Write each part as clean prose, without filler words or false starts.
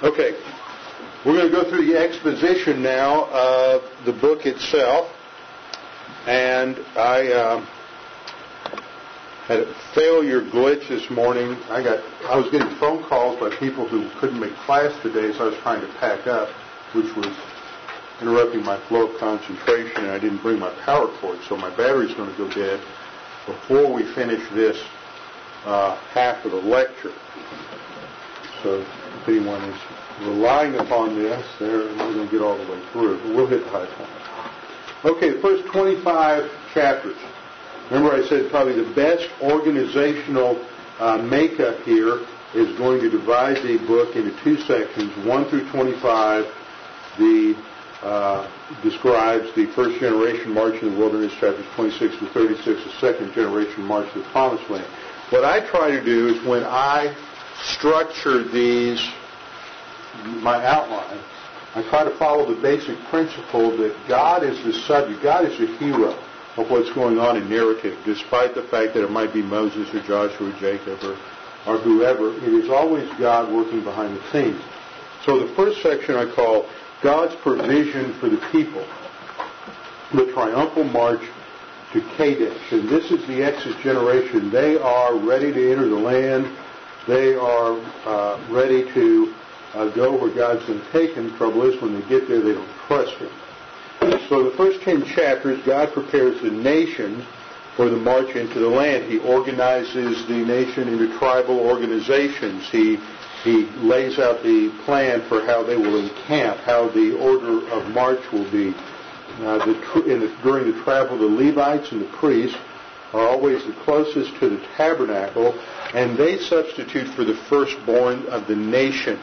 Okay, we're going to go through the exposition now of the book itself, and I had a failure glitch this morning. I was getting phone calls by people who couldn't make class today, so I was trying to pack up, which was interrupting my flow of concentration, and I didn't bring my power cord, so my battery's going to go dead before we finish this half of the lecture. So if anyone is relying upon this, they're not going to get all the way through. But we'll hit the high point. Okay, the first 25 chapters. Remember I said probably the best organizational makeup here is going to divide the book into two sections. 1 through 25 describes the first generation march in the wilderness, chapters 26 to 36, the second generation march to the promised land. What I try to do is when I structure these, my outline, I try to follow the basic principle that God is the subject, God is the hero of what's going on in narrative, despite the fact that it might be Moses or Joshua or Jacob or whoever. It is always God working behind the scenes. So the first section I call God's provision for the people, the triumphal march to Kadesh. And this is the Exodus generation. They are ready to enter the land. They are ready to go where God's going to take them. The trouble is, when they get there, they don't trust Him. So the first 10 chapters, God prepares the nation for the march into the land. He organizes the nation into tribal organizations. He lays out the plan for how they will encamp, how the order of march will be. During the travel, the Levites and the priests are always the closest to the tabernacle, and they substitute for the firstborn of the nation.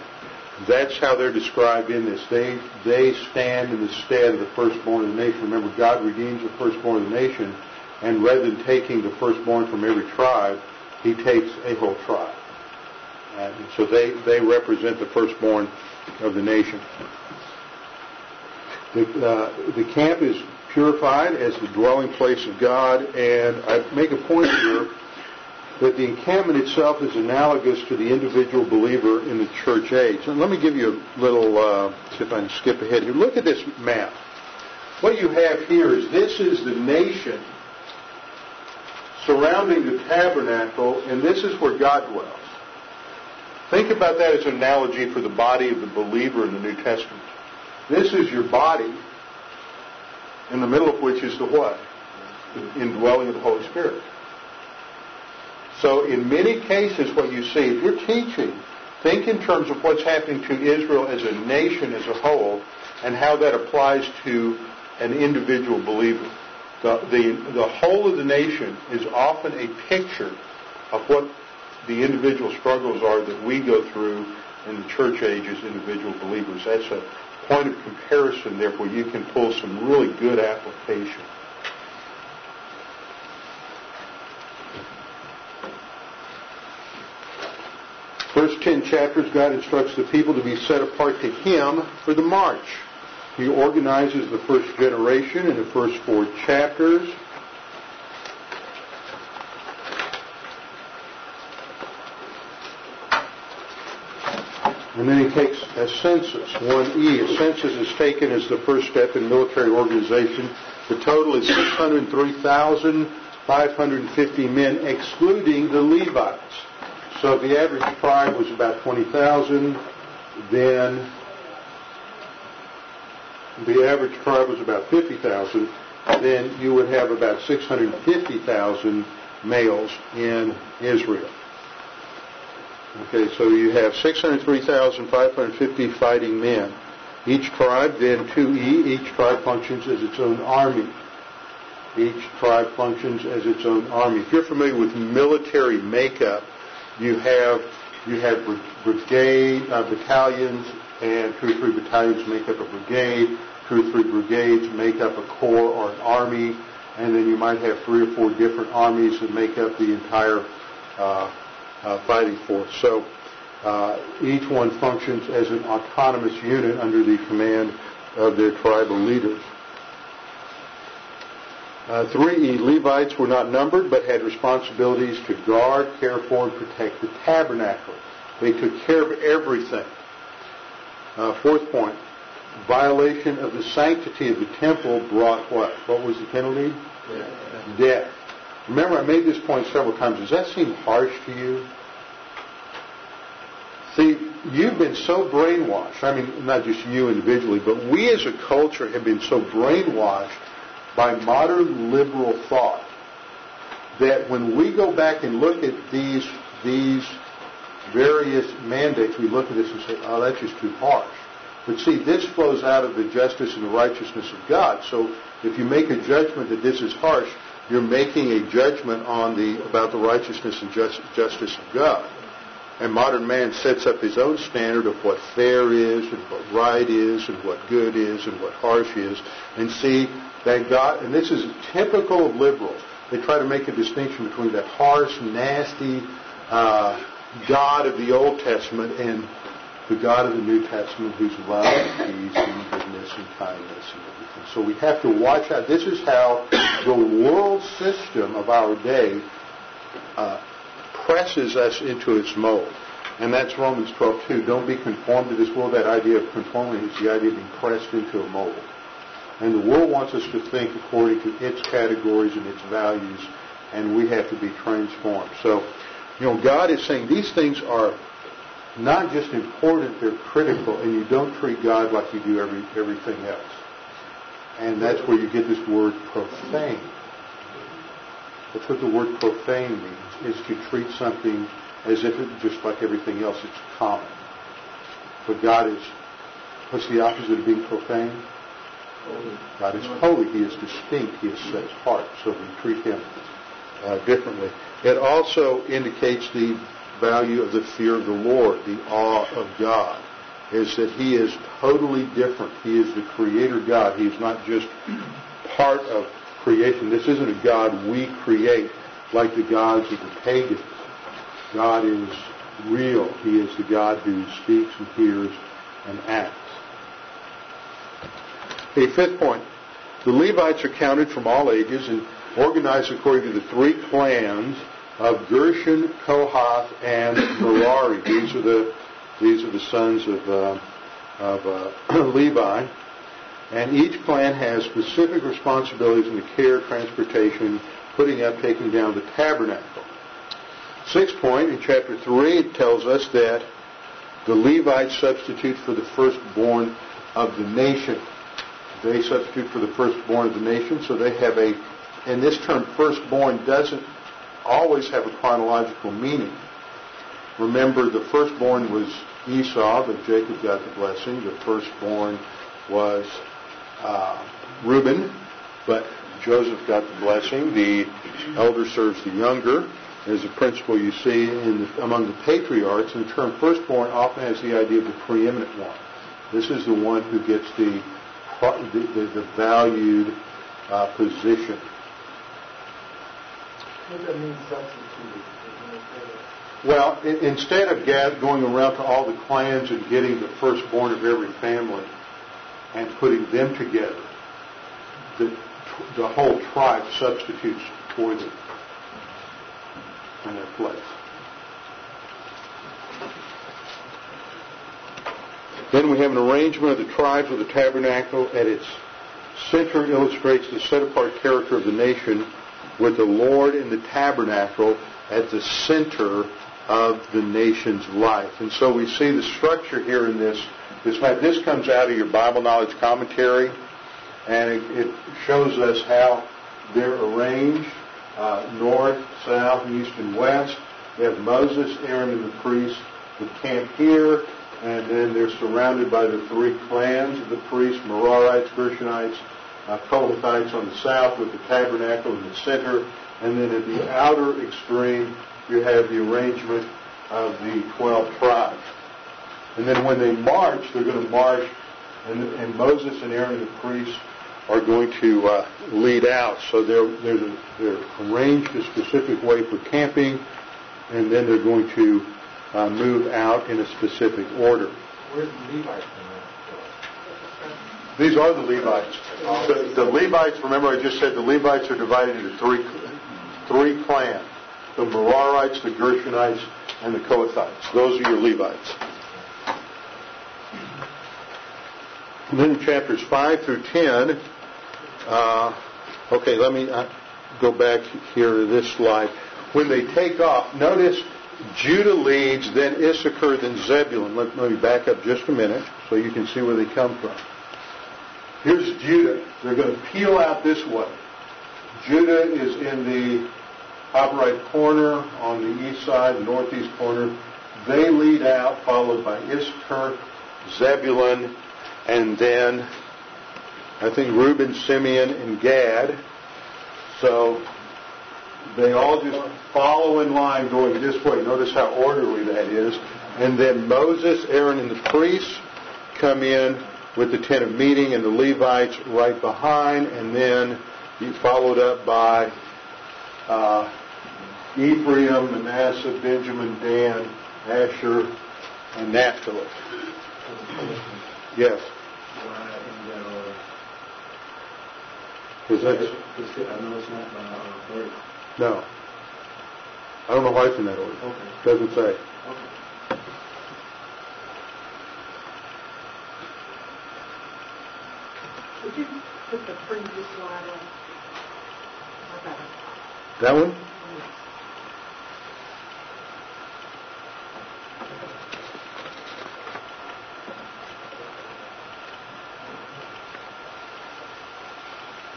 That's how they're described in this. They stand in the stead of the firstborn of the nation. Remember, God redeems the firstborn of the nation, and rather than taking the firstborn from every tribe, He takes a whole tribe. And so they represent the firstborn of the nation. The camp is purified as the dwelling place of God, and I make a point here that the encampment itself is analogous to the individual believer in the church age. And let me give you a little, see if I can skip ahead here. Look at this map. What you have here is this is the nation surrounding the tabernacle, and this is where God dwells. Think about that as an analogy for the body of the believer in the New Testament. This is your body, in the middle of which is the what? The indwelling of the Holy Spirit. So in many cases what you see, if you're teaching, think in terms of what's happening to Israel as a nation as a whole and how that applies to an individual believer. The whole of the nation is often a picture of what the individual struggles are that we go through in the church age as individual believers. That's a point of comparison, therefore, you can pull some really good application. First 10 chapters, God instructs the people to be set apart to Him for the march. He organizes the first generation in the first 4 chapters. And then He takes a census, 1E. A census is taken as the first step in military organization. The total is 603,550 men, excluding the Levites. So if the average tribe was about 20,000, then the average tribe was about 50,000, then you would have about 650,000 males in Israel. Okay, so you have 603,550 fighting men. Each tribe, then 2E, each tribe functions as its own army. Each tribe functions as its own army. If you're familiar with military makeup, you have brigade battalions, and 2 or 3 battalions make up a brigade. 2 or 3 brigades make up a corps or an army, and then you might have 3 or 4 different armies that make up the entire fighting force. So each one functions as an autonomous unit under the command of their tribal leaders. 3E, Levites were not numbered but had responsibilities to guard, care for, and protect the tabernacle. They took care of everything. Fourth point, violation of the sanctity of the temple brought what? What was the penalty? Death. Death. Remember, I made this point several times. Does that seem harsh to you? See, you've been so brainwashed. I mean, not just you individually, but we as a culture have been so brainwashed by modern liberal thought that when we go back and look at these various mandates, we look at this and say, oh, that's just too harsh. But see, this flows out of the justice and the righteousness of God. So if you make a judgment that this is harsh, you're making a judgment on about the righteousness and justice of God. And modern man sets up his own standard of what fair is, and what right is, and what good is, and what harsh is. And see, that God, and this is typical of liberals, they try to make a distinction between that harsh, nasty God of the Old Testament and the God of the New Testament, who's love, and peace, and goodness, and kindness, and everything. So we have to watch out. This is how the world system of our day presses us into its mold. And that's Romans 12:2. Don't be conformed to this world. That idea of conforming is the idea of being pressed into a mold. And the world wants us to think according to its categories and its values, and we have to be transformed. So, you know, God is saying these things are not just important, they're critical, and you don't treat God like you do everything else. And that's where you get this word profane. That's what the word profane means, is to treat something as if it, just like everything else, it's common. But God is, what's the opposite of being profane? Holy. God is holy. He is distinct. He is set apart. So we treat him differently. It also indicates the value of the fear of the Lord, the awe of God, is that he is totally different. He is the creator God. He is not just part of creation. This isn't a God we create like the gods of the pagans. God is real. He is the God who speaks and hears and acts. A fifth point. The Levites are counted from all ages and organized according to the three clans of Gershon, Kohath, and Merari. These are the sons of Levi. And each clan has specific responsibilities in the care, transportation, putting up, taking down the tabernacle. Sixth point, in chapter 3, it tells us that the Levites substitute for the firstborn of the nation. They substitute for the firstborn of the nation, so they have a, and this term firstborn doesn't always have a chronological meaning. Remember, the firstborn was Esau, but Jacob got the blessing. The firstborn was Reuben, but Joseph got the blessing. The elder serves the younger. There's a principle you see among the patriarchs, and the term firstborn often has the idea of the preeminent one. This is the one who gets the valued position. What does that mean, substituted? Well, instead of going around to all the clans and getting the firstborn of every family and putting them together, the whole tribe substitutes for them in their place. Then we have an arrangement of the tribes of the tabernacle at its center illustrates the set-apart character of the nation, with the Lord in the tabernacle at the center of the nation's life. And so we see the structure here in this map. This comes out of your Bible knowledge commentary, and it shows us how they're arranged, north, south, east, and west. They have Moses, Aaron, and the priests who camp here, and then they're surrounded by the three clans of the priests, Merarites, Gershonites, Kohathites on the south, with the tabernacle in the center, and then at the outer extreme you have the arrangement of the 12 tribes. And then when they march, they're going to march, and Moses and Aaron the priests are going to lead out. So they're arranged a specific way for camping, and then they're going to move out in a specific order. Where's the Levites? These are the Levites. The Levites, remember I just said the Levites are divided into three clans. The Merarites, the Gershonites, and the Kohathites. Those are your Levites. And then chapters 5 through 10, okay, let me go back here to this slide. When they take off, notice Judah leads, then Issachar, then Zebulun. Let me back up just a minute so you can see where they come from. Here's Judah. They're going to peel out this way. Judah is in the upright corner on the east side, northeast corner. They lead out, followed by Issachar, Zebulun, and then I think Reuben, Simeon, and Gad. So they all just follow in line going this way. Notice how orderly that is. And then Moses, Aaron, and the priests come in with the tent of meeting, and the Levites right behind, and then followed up by Ephraim, Manasseh, Benjamin, Dan, Asher, and Naphtali. Yes. Is that it? I know it's not my order. No. I don't know why it's in that order. Okay. It doesn't say. Okay. Would you put the previous slide on? That one?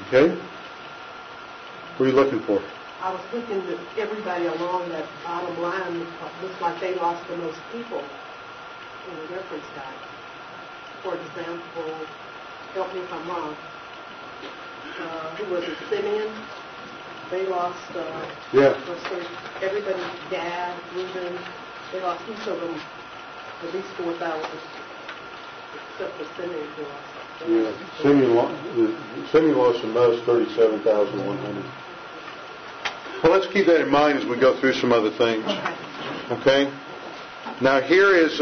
Okay. What are you looking for? I was looking that everybody along that bottom line looks like they lost the most people in the reference guide. For example, help me if I'm wrong. Who was it? Simeon? They lost. Everybody, Gad, Reuben. They lost each of them at least 4,000, except for Simeon. Who lost. Yeah, Simeon lost the most, 37,100. Well, let's keep that in mind as we go through some other things. Okay. Now here is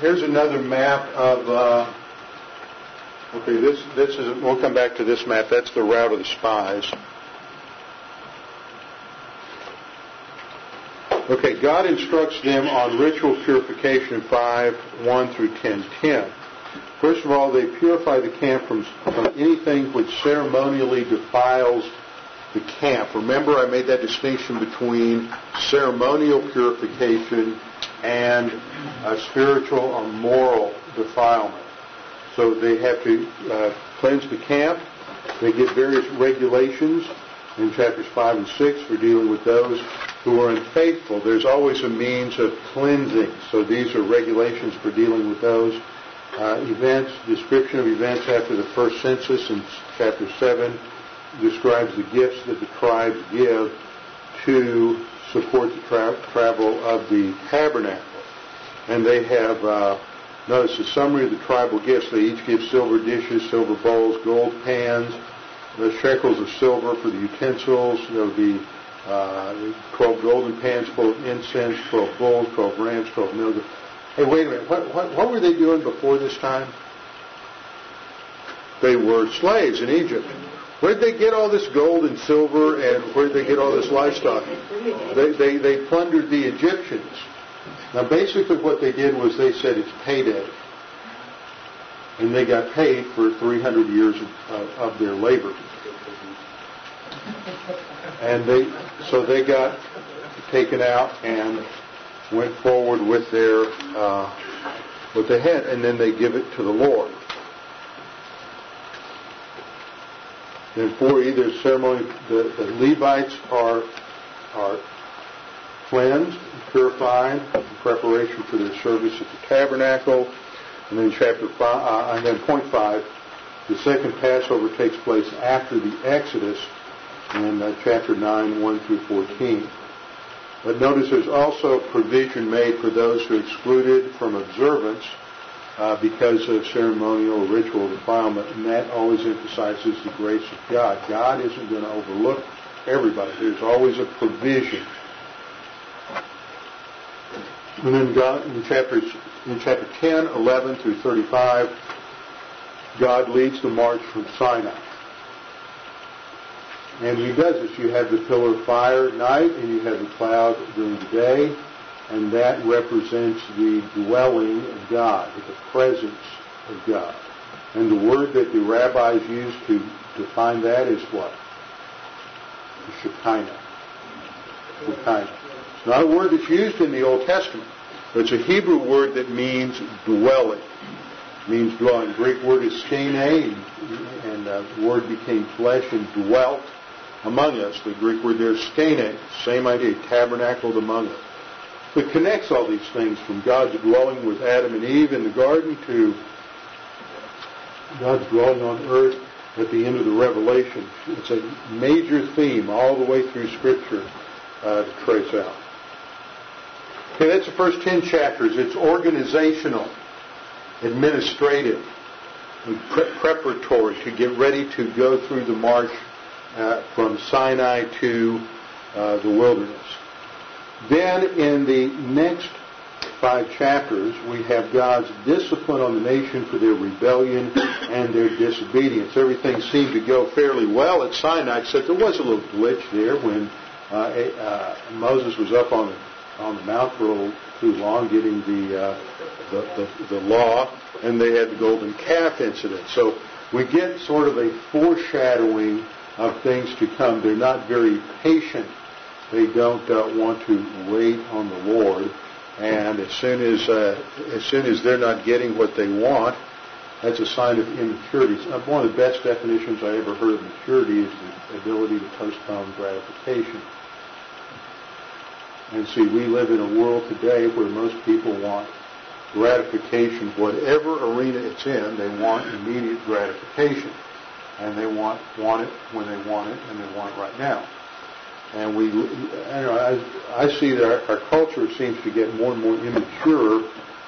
here's another map of. Okay, this is. We'll come back to this map. That's the route of the spies. Okay, God instructs them on ritual purification 5:1-10:10. First of all, they purify the camp from anything which ceremonially defiles the camp. Remember, I made that distinction between ceremonial purification and a spiritual or moral defilement. So they have to cleanse the camp. They get various regulations in chapters 5 and 6 for dealing with those who are unfaithful. There's always a means of cleansing. So these are regulations for dealing with those. Events, description of events after the first census in chapter 7 describes the gifts that the tribes give to support the travel of the tabernacle. And they have, notice the summary of the tribal gifts. They each give silver dishes, silver bowls, gold pans, the shekels of silver for the utensils. There will be 12 golden pans full of incense, 12 bowls, 12 rams, 12 milk. Hey, wait a minute. What were they doing before this time? They were slaves in Egypt. Where did they get all this gold and silver, and where did they get all this livestock? They plundered the Egyptians. Now, basically what they did was they said it's payday. And they got paid for 300 years of their labor. And so they got taken out and went forward with their what they had, and then they give it to the Lord. Then for either ceremony, the Levites are cleansed, purified in preparation for their service at the tabernacle. And then point 5, the second Passover takes place after the Exodus in chapter 9:1-14. But notice there's also provision made for those who are excluded from observance because of ceremonial or ritual defilement, and that always emphasizes the grace of God. God isn't going to overlook everybody. There's always a provision. And then God, in chapter 10, 11-35, God leads the march from Sinai. And he does this. You have the pillar of fire at night, and you have the cloud during the day, and that represents the dwelling of God, the presence of God. And the word that the rabbis use to define that is what? Shekinah. Shekinah. It's not a word that's used in the Old Testament, but it's a Hebrew word that means dwelling. It means dwelling. The Greek word is skene, and the word became flesh and dwelt among us. The Greek word there is skene, same idea, tabernacled among us. So it connects all these things from God's dwelling with Adam and Eve in the garden to God's dwelling on earth at the end of the Revelation. It's a major theme all the way through Scripture to trace out. Okay, that's the first 10 chapters. It's organizational, administrative, and preparatory to get ready to go through the march from Sinai to the wilderness. Then in the next 5 chapters, we have God's discipline on the nation for their rebellion and their disobedience. Everything seemed to go fairly well at Sinai, except there was a little glitch there when Moses was up on the mount for a little too long getting the law, and they had the golden calf incident. So we get sort of a foreshadowing of things to come. They're not very patient. They don't want to wait on the Lord. And as soon as they're not getting what they want, that's a sign of immaturity. One of the best definitions I ever heard of maturity is the ability to postpone gratification. And see, we live in a world today where most people want gratification. Whatever arena it's in, they want immediate gratification. And they want it when they want it, and they want it right now. And I see that our culture seems to get more and more immature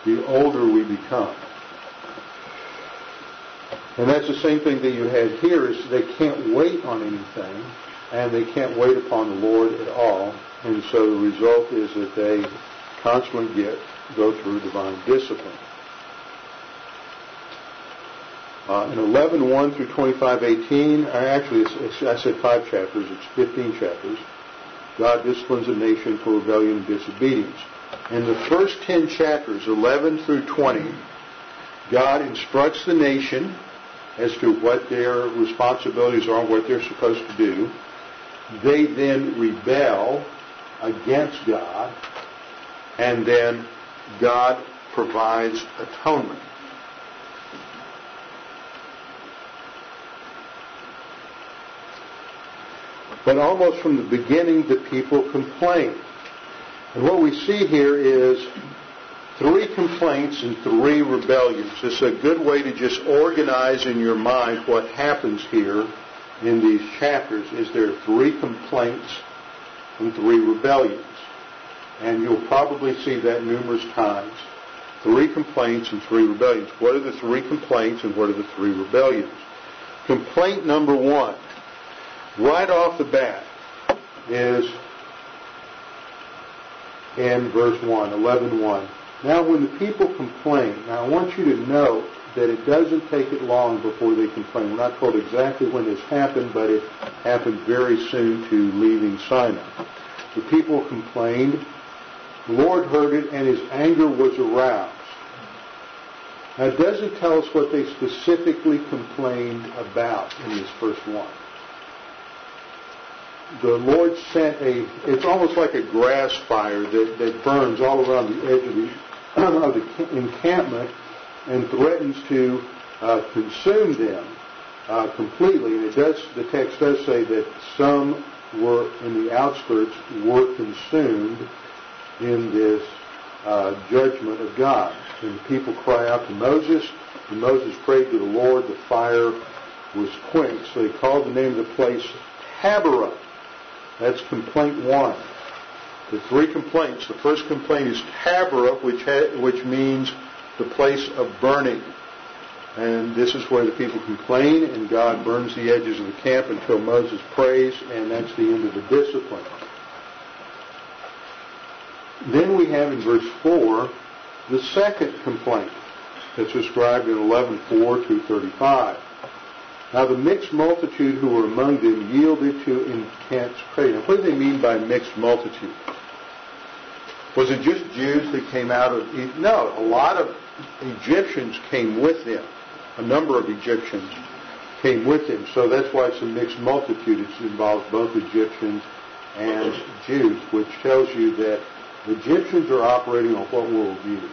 the older we become. And that's the same thing that you had here, is they can't wait on anything, and they can't wait upon the Lord at all. And so the result is that they constantly go through divine discipline. In 11:1 through 25:18, I said 5 chapters, it's 15 chapters. God disciplines a nation for rebellion and disobedience. In the first 10 chapters, 11 through 20, God instructs the nation as to what their responsibilities are, what they're supposed to do. They then rebel against God, and then God provides atonement. But almost from the beginning, the people complained. And what we see here is 3 complaints and 3 rebellions. It's a good way to just organize in your mind what happens here in these chapters. Is there are 3 complaints and 3 rebellions. And you'll probably see that numerous times. 3 complaints and 3 rebellions. What are the 3 complaints and what are the 3 rebellions? Complaint number 1. Right off the bat is in verse 1, 11:1. Now when the people complain, now I want you to note that it doesn't take it long before they complain. We're not told exactly when this happened, but it happened very soon to leaving Sinai. The people complained. The Lord heard it, and his anger was aroused. Now it doesn't tell us what they specifically complained about in this first one. The Lord sent it's almost like a grass fire that burns all around the edge of the encampment and threatens to consume them completely. And the text does say that some were in the outskirts were consumed in this judgment of God. And the people cry out to Moses, and Moses prayed to the Lord. The fire was quenched. So they called the name of the place Taberah. That's complaint 1. The 3 complaints. The first complaint is Taberah, which means the place of burning. And this is where the people complain, and God burns the edges of the camp until Moses prays, and that's the end of the discipline. Then we have in verse 4 the second complaint that's described in 11:4 to 35. Now the mixed multitude who were among them yielded to intense craving. What do they mean by mixed multitude? Was it just Jews that came out of Egypt? No, a lot of Egyptians came with them. a number of Egyptians came with him. So that's why it's a mixed multitude. It involves both Egyptians and Jews, which tells you that the Egyptians are operating on what worldview?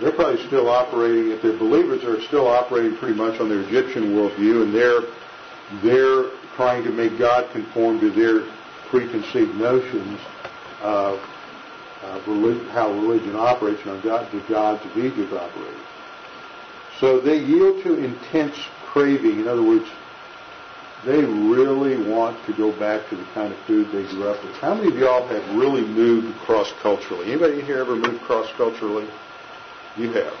They're probably still operating, if they're believers, they're still operating pretty much on their Egyptian worldview, and they're trying to make God conform to their preconceived notions of how religion operates and the gods of Egypt operate. So they yield to intense craving. In other words, they really want to go back to the kind of food they grew up with. How many of y'all have really moved cross-culturally? Anybody here ever moved cross-culturally? You have.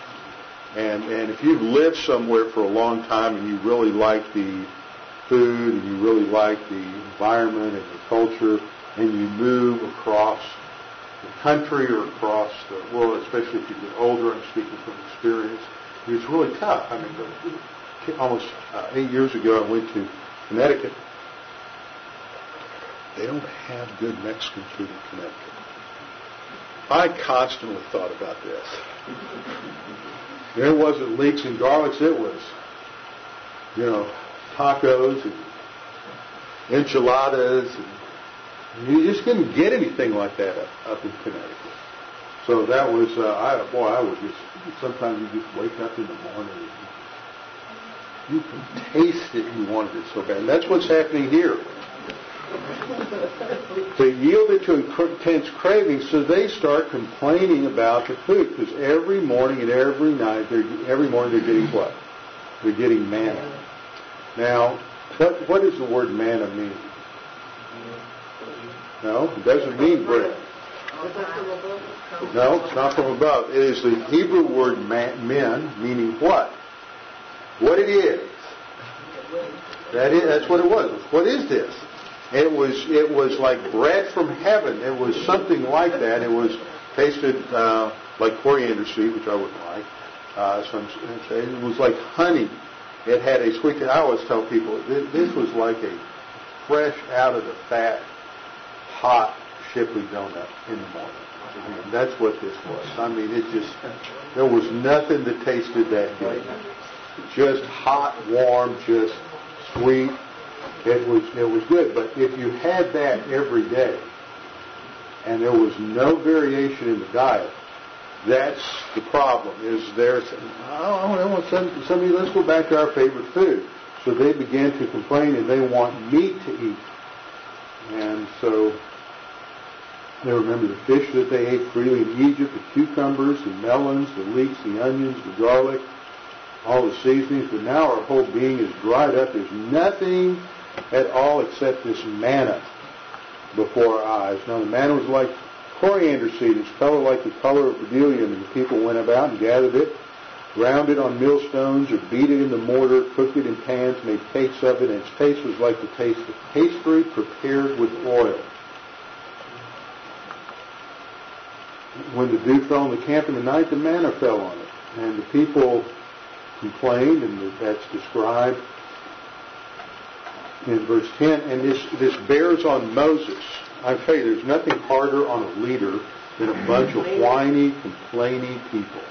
And if you've lived somewhere for a long time and you really like the food and you really like the environment and the culture, and you move across the country or across the world, especially if you get older, I'm speaking from experience, it's really tough. I mean, almost 8 years ago I went to Connecticut. They don't have good Mexican food in Connecticut. I constantly thought about this. There wasn't leeks and garlics, it was, tacos and enchiladas. And you just couldn't get anything like that up in Connecticut. So that was, I would just, sometimes you just wake up in the morning and you can taste it, you wanted it so bad. And that's what's happening here. They yielded to intense cravings, so they start complaining about the food, because every morning and every night, every morning they're getting what? They're getting manna. Now, what does the word manna mean? No, it doesn't mean bread. No, it's not from above. It is the Hebrew word men, meaning what? What it is. That's what it was. What is this? It was like bread from heaven. It was something like that. It was tasted like coriander seed, which I wouldn't like. It was like honey. It had a sweet. I always tell people this was like a fresh out of the fat, hot Shipley donut in the morning. And that's what this was. I mean, it just there was nothing that tasted that good. Just hot, warm, just sweet. It was good, but if you had that every day and there was no variation in the diet, that's the problem. I want somebody, let's go back to our favorite food. So they began to complain and they want meat to eat. And so they remember the fish that they ate freely in Egypt, the cucumbers, the melons, the leeks, the onions, the garlic, all the seasonings, but now our whole being is dried up. There's nothing at all except this manna before our eyes. Now the manna was like coriander seed. Its color like the color of bdellium, and the people went about and gathered it, ground it on millstones, or beat it in the mortar, cooked it in pans, made cakes of it, and its taste was like the taste of pastry prepared with oil. When the dew fell on the camp in the night, the manna fell on it, and the people complained, and that's described in verse 10, and this bears on Moses. I tell you, there's nothing harder on a leader than a bunch of whiny, complaining people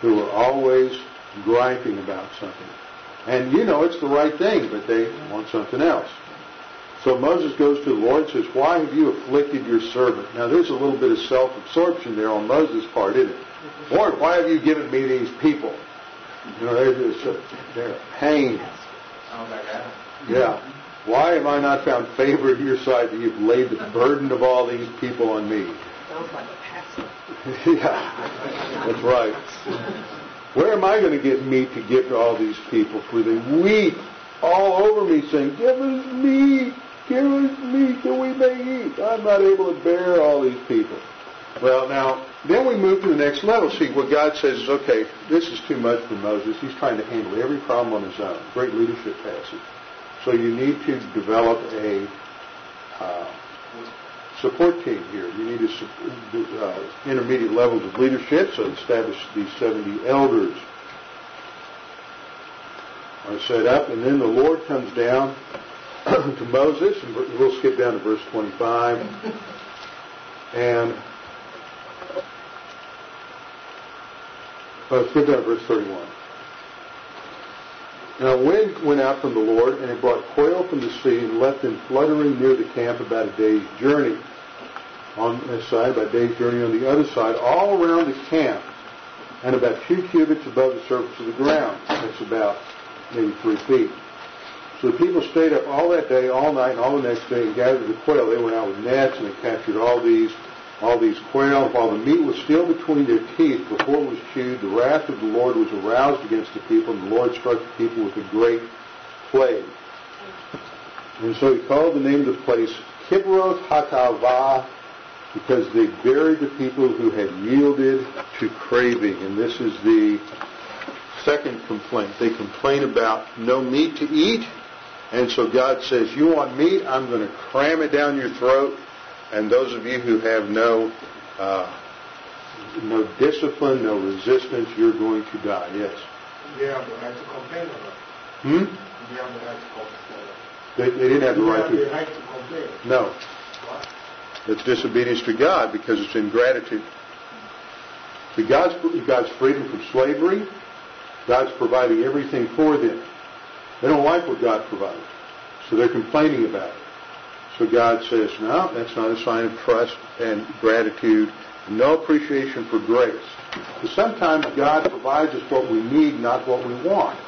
who are always griping about something. And you know it's the right thing, but they want something else. So Moses goes to the Lord and says, "Why have you afflicted your servant?" Now there's a little bit of self-absorption there on Moses' part, isn't it? "Lord, why have you given me these people?" They're pain. Oh my God. Yeah. "Why have I not found favor in your sight that you've laid the burden of all these people on me?" Sounds like a pastor. Yeah, that's right. "Where am I going to get meat to give to all these people? For they weep all over me, saying, 'Give us meat, give us meat, that we may eat. I'm not able to bear all these people.'" Well, now, then we move to the next level. See, what God says is, okay, this is too much for Moses. He's trying to handle every problem on his own. Great leadership passage. So you need to develop a support team here. You need intermediate levels of leadership, so establish these 70 elders are set up. And then the Lord comes down to Moses, and we'll skip down to verse 25. And let's skip down to verse 31. Now a wind went out from the Lord, and it brought quail from the sea and left them fluttering near the camp about a day's journey on this side, about a day's journey on the other side, all around the camp, and about 2 cubits above the surface of the ground. That's about maybe 3 feet. So the people stayed up all that day, all night, and all the next day, and gathered the quail. They went out with nets, and they captured all these quail. While the meat was still between their teeth, before it was chewed, the wrath of the Lord was aroused against the people, and the Lord struck the people with a great plague. And so he called the name of the place Kibroth Hattaavah, because they buried the people who had yielded to craving. And this is the second complaint. They complain about no meat to eat, and so God says, you want meat? I'm going to cram it down your throat. And those of you who have no discipline, no resistance, you're going to die. Yes? They have the right to complain about it. They have the right to complain. They didn't have the right to. They have the right to complain. No. What? It's disobedience to God, because it's ingratitude. So God's freedom from slavery. God's providing everything for them. They don't like what God provided, so they're complaining about it. So God says, no, that's not a sign of trust and gratitude, no appreciation for grace. Because sometimes God provides us what we need, not what we want.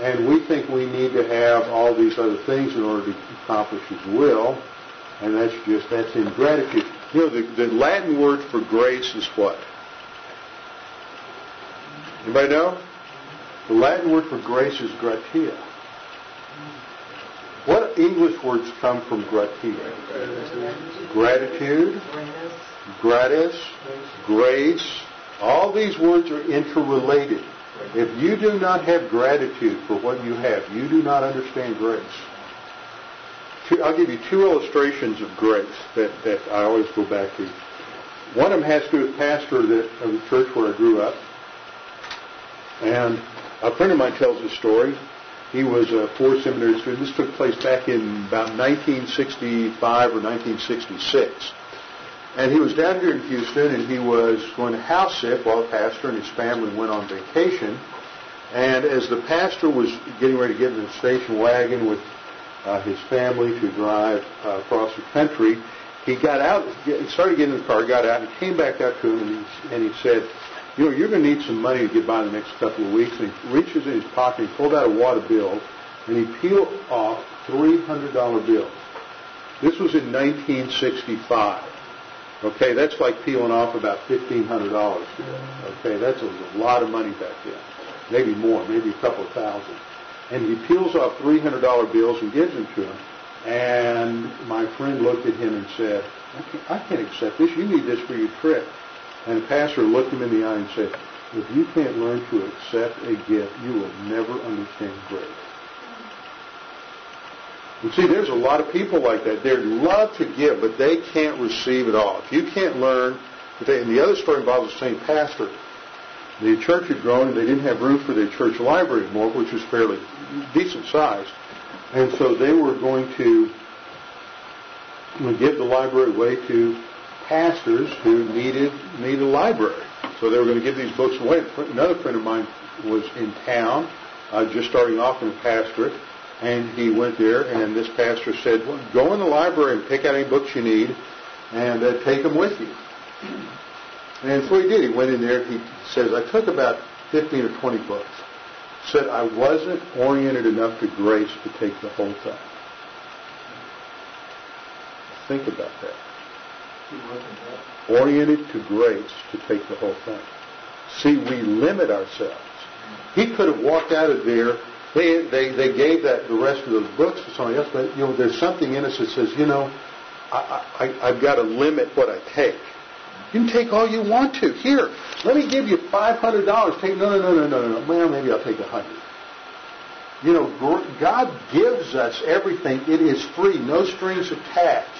And we think we need to have all these other things in order to accomplish His will, and that's ingratitude. You know, the Latin word for grace is what? Anybody know? The Latin word for grace is gratia. What English words come from gratia? Gratitude, gratis, grace. All these words are interrelated. If you do not have gratitude for what you have, you do not understand grace. I'll give you 2 illustrations of grace that I always go back to. One of them has to do with pastor of the church where I grew up. And a friend of mine tells this story. He was a 4 seminary student. This took place back in about 1965 or 1966. And he was down here in Houston, and he was going to house sit while the pastor and his family went on vacation. And as the pastor was getting ready to get in the station wagon with his family to drive across the country, he got out, started getting in the car, got out, and came back up to him, and he said, you know, you're going to need some money to get by the next couple of weeks. And he reaches in his pocket, he pulled out a water bill, and he peeled off $300 bill. This was in 1965. Okay, that's like peeling off about $1,500 today. Okay, that's a lot of money back then. Maybe more, maybe a couple of thousand. And he peels off $300 bills and gives them to him. And my friend looked at him and said, I can't accept this. You need this for your trip. And the pastor looked him in the eye and said, if you can't learn to accept a gift, you will never understand grace. And see, there's a lot of people like that. They love to give, but they can't receive at all. If you can't learn, and the other story involves the same pastor. The church had grown, and they didn't have room for their church library anymore, which was fairly decent size. And so they were going to give the library away to pastors who needed a library. So they were going to give these books away. Another friend of mine was in town, just starting off in the pastorate, and he went there, and this pastor said, well, go in the library and pick out any books you need, and take them with you. And so he did. He went in there, he says, I took about 15 or 20 books. He said, I wasn't oriented enough to grace to take the whole time. Think about that. Oriented to grace to take the whole thing. See, we limit ourselves. He could have walked out of there. They gave the rest of those books to somebody else, but you know, there's something in us that says, you know, I've got to limit what I take. You can take all you want to. Here, let me give you $500. Take no. Well, maybe I'll take 100. You know, God gives us everything. It is free, no strings attached.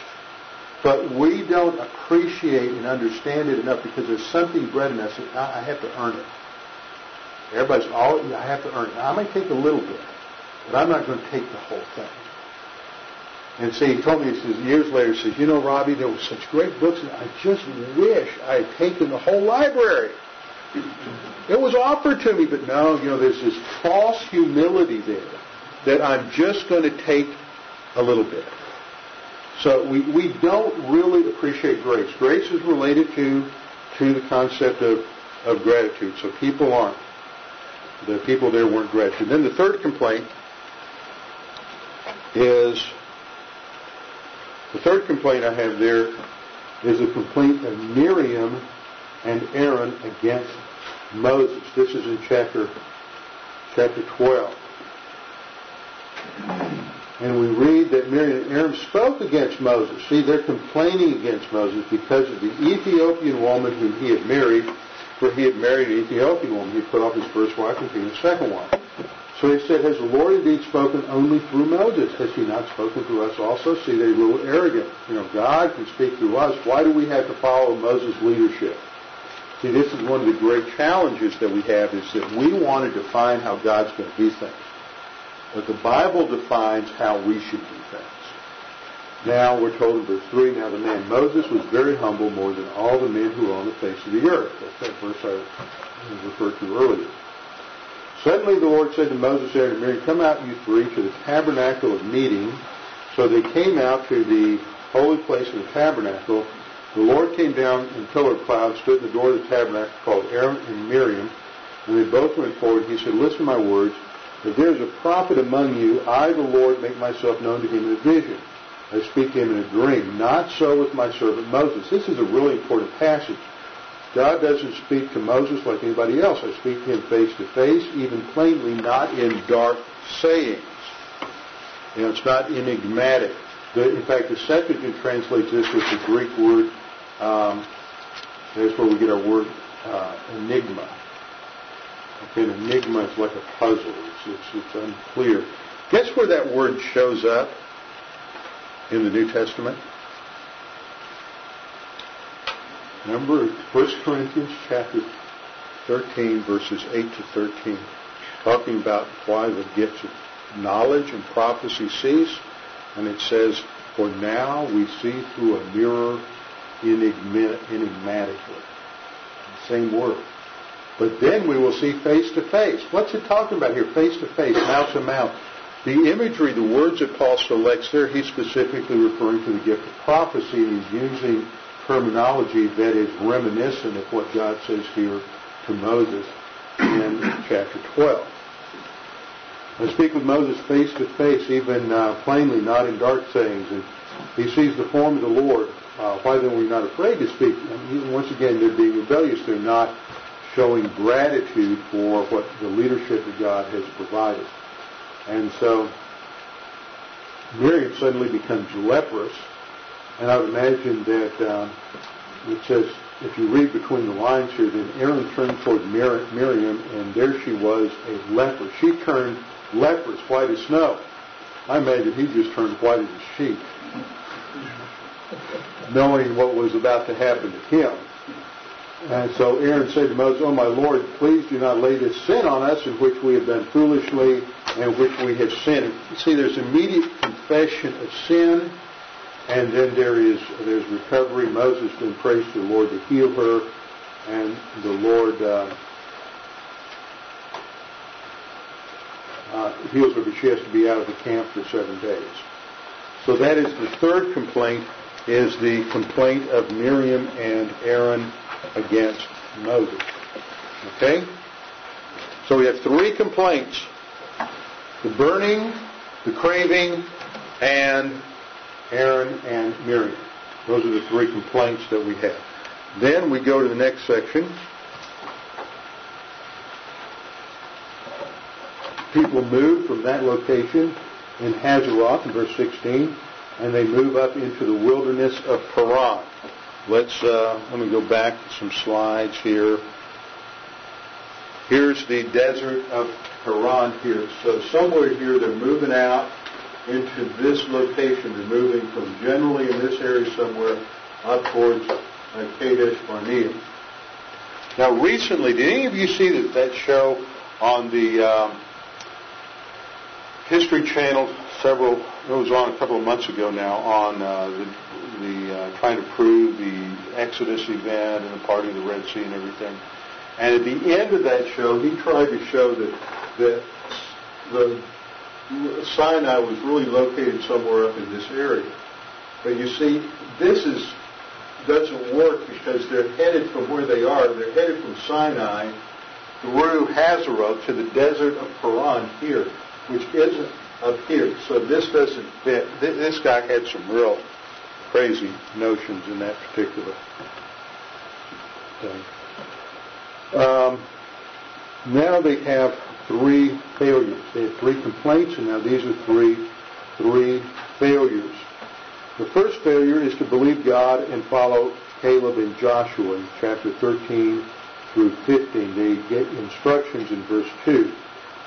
But we don't appreciate and understand it enough, because there's something bred in us that I have to earn it. Everybody's all, I have to earn it. I might take a little bit, but I'm not going to take the whole thing. And see, he told me, he says, years later, he says, you know, Robbie, there were such great books, and I just wish I had taken the whole library. It was offered to me, but no, there's this false humility there that I'm just going to take a little bit. So we don't really appreciate grace. Grace is related to the concept of gratitude. So people aren't. The people there weren't grateful. Then the third complaint is, the third complaint I have there is a complaint of Miriam and Aaron against Moses. This is in chapter 12. And we read that Miriam and Aaron spoke against Moses. See, they're complaining against Moses because of the Ethiopian woman whom he had married, for he had married an Ethiopian woman. He put off his first wife and became his second wife. So he said, has the Lord indeed spoken only through Moses? Has he not spoken through us also? See, they're a little arrogant. God can speak through us. Why do we have to follow Moses' leadership? See, this is one of the great challenges that we have, is that we want to define how God's going to do things. But the Bible defines how we should do things. Now, we're told in verse 3, now the man Moses was very humble, more than all the men who were on the face of the earth. That's that verse I referred to earlier. Suddenly the Lord said to Moses, Aaron, and Miriam, come out, you three, to the tabernacle of meeting. So they came out to the holy place of the tabernacle. The Lord came down in a pillar of cloud, stood at the door of the tabernacle, called Aaron and Miriam, and they both went forward. He said, listen to my words. If there is a prophet among you, I, the Lord, make myself known to him in a vision. I speak to him in a dream. Not so with my servant Moses. This is a really important passage. God doesn't speak to Moses like anybody else. I speak to him face to face, even plainly, not in dark sayings. It's not enigmatic. In fact, the Septuagint translates this with the Greek word. That's where we get our word enigma. Okay, an enigma is like a puzzle. It's unclear. Guess where that word shows up in the New Testament? Remember 1 Corinthians chapter 13, verses 8 to 13, talking about why the gifts of knowledge and prophecy cease. And it says, for now we see through a mirror enigmatically. Same word. But then we will see face to face. What's it talking about here? Face to face, mouth to mouth. The imagery, the words that Paul selects there, he's specifically referring to the gift of prophecy, and he's using terminology that is reminiscent of what God says here to Moses in chapter 12. I speak with Moses face to face, even plainly, not in dark sayings. And he sees the form of the Lord. Why then are we not afraid to speak? And once again, they're being rebellious. They're not showing gratitude for what the leadership of God has provided. And so Miriam suddenly becomes leprous, and I would imagine that it says, if you read between the lines here, then Aaron turned toward Miriam, and there she was, a leper. She turned leprous, white as snow. I imagine he just turned white as a sheet, knowing what was about to happen to him. And so Aaron said to Moses, oh my Lord, please do not lay this sin on us in which we have done foolishly and which we have sinned. See, there's immediate confession of sin, and then there's recovery. Moses then prays to the Lord to heal her, and the Lord heals her, but she has to be out of the camp for 7 days. So that is the third complaint, is the complaint of Miriam and Aaron against Moses. Okay? So we have three complaints. The burning, the craving, and Aaron and Miriam. Those are the three complaints that we have. Then we go to the next section. People move from that location in Hazeroth in verse 16, and they move up into the wilderness of Paran. Let me go back to some slides here. Here's the desert of Paran here. So somewhere here they're moving out into this location. They're moving from generally in this area somewhere up towards Kadesh Barnea. Now recently, did any of you see that show on the History Channel? It was on a couple of months ago now on trying to prove the Exodus event and the parting of the Red Sea and everything. And at the end of that show, he tried to show that the Sinai was really located somewhere up in this area. But you see, doesn't work because they're headed from where they are. They're headed from Sinai through Hazeroth to the desert of Paran here, which isn't up here. So this doesn't fit. This guy had some real crazy notions in that particular thing. Now they have three failures. They have three complaints, and now these are three failures. The first failure is to believe God and follow Caleb and Joshua in chapter 13 through 15. They get instructions in verse 2.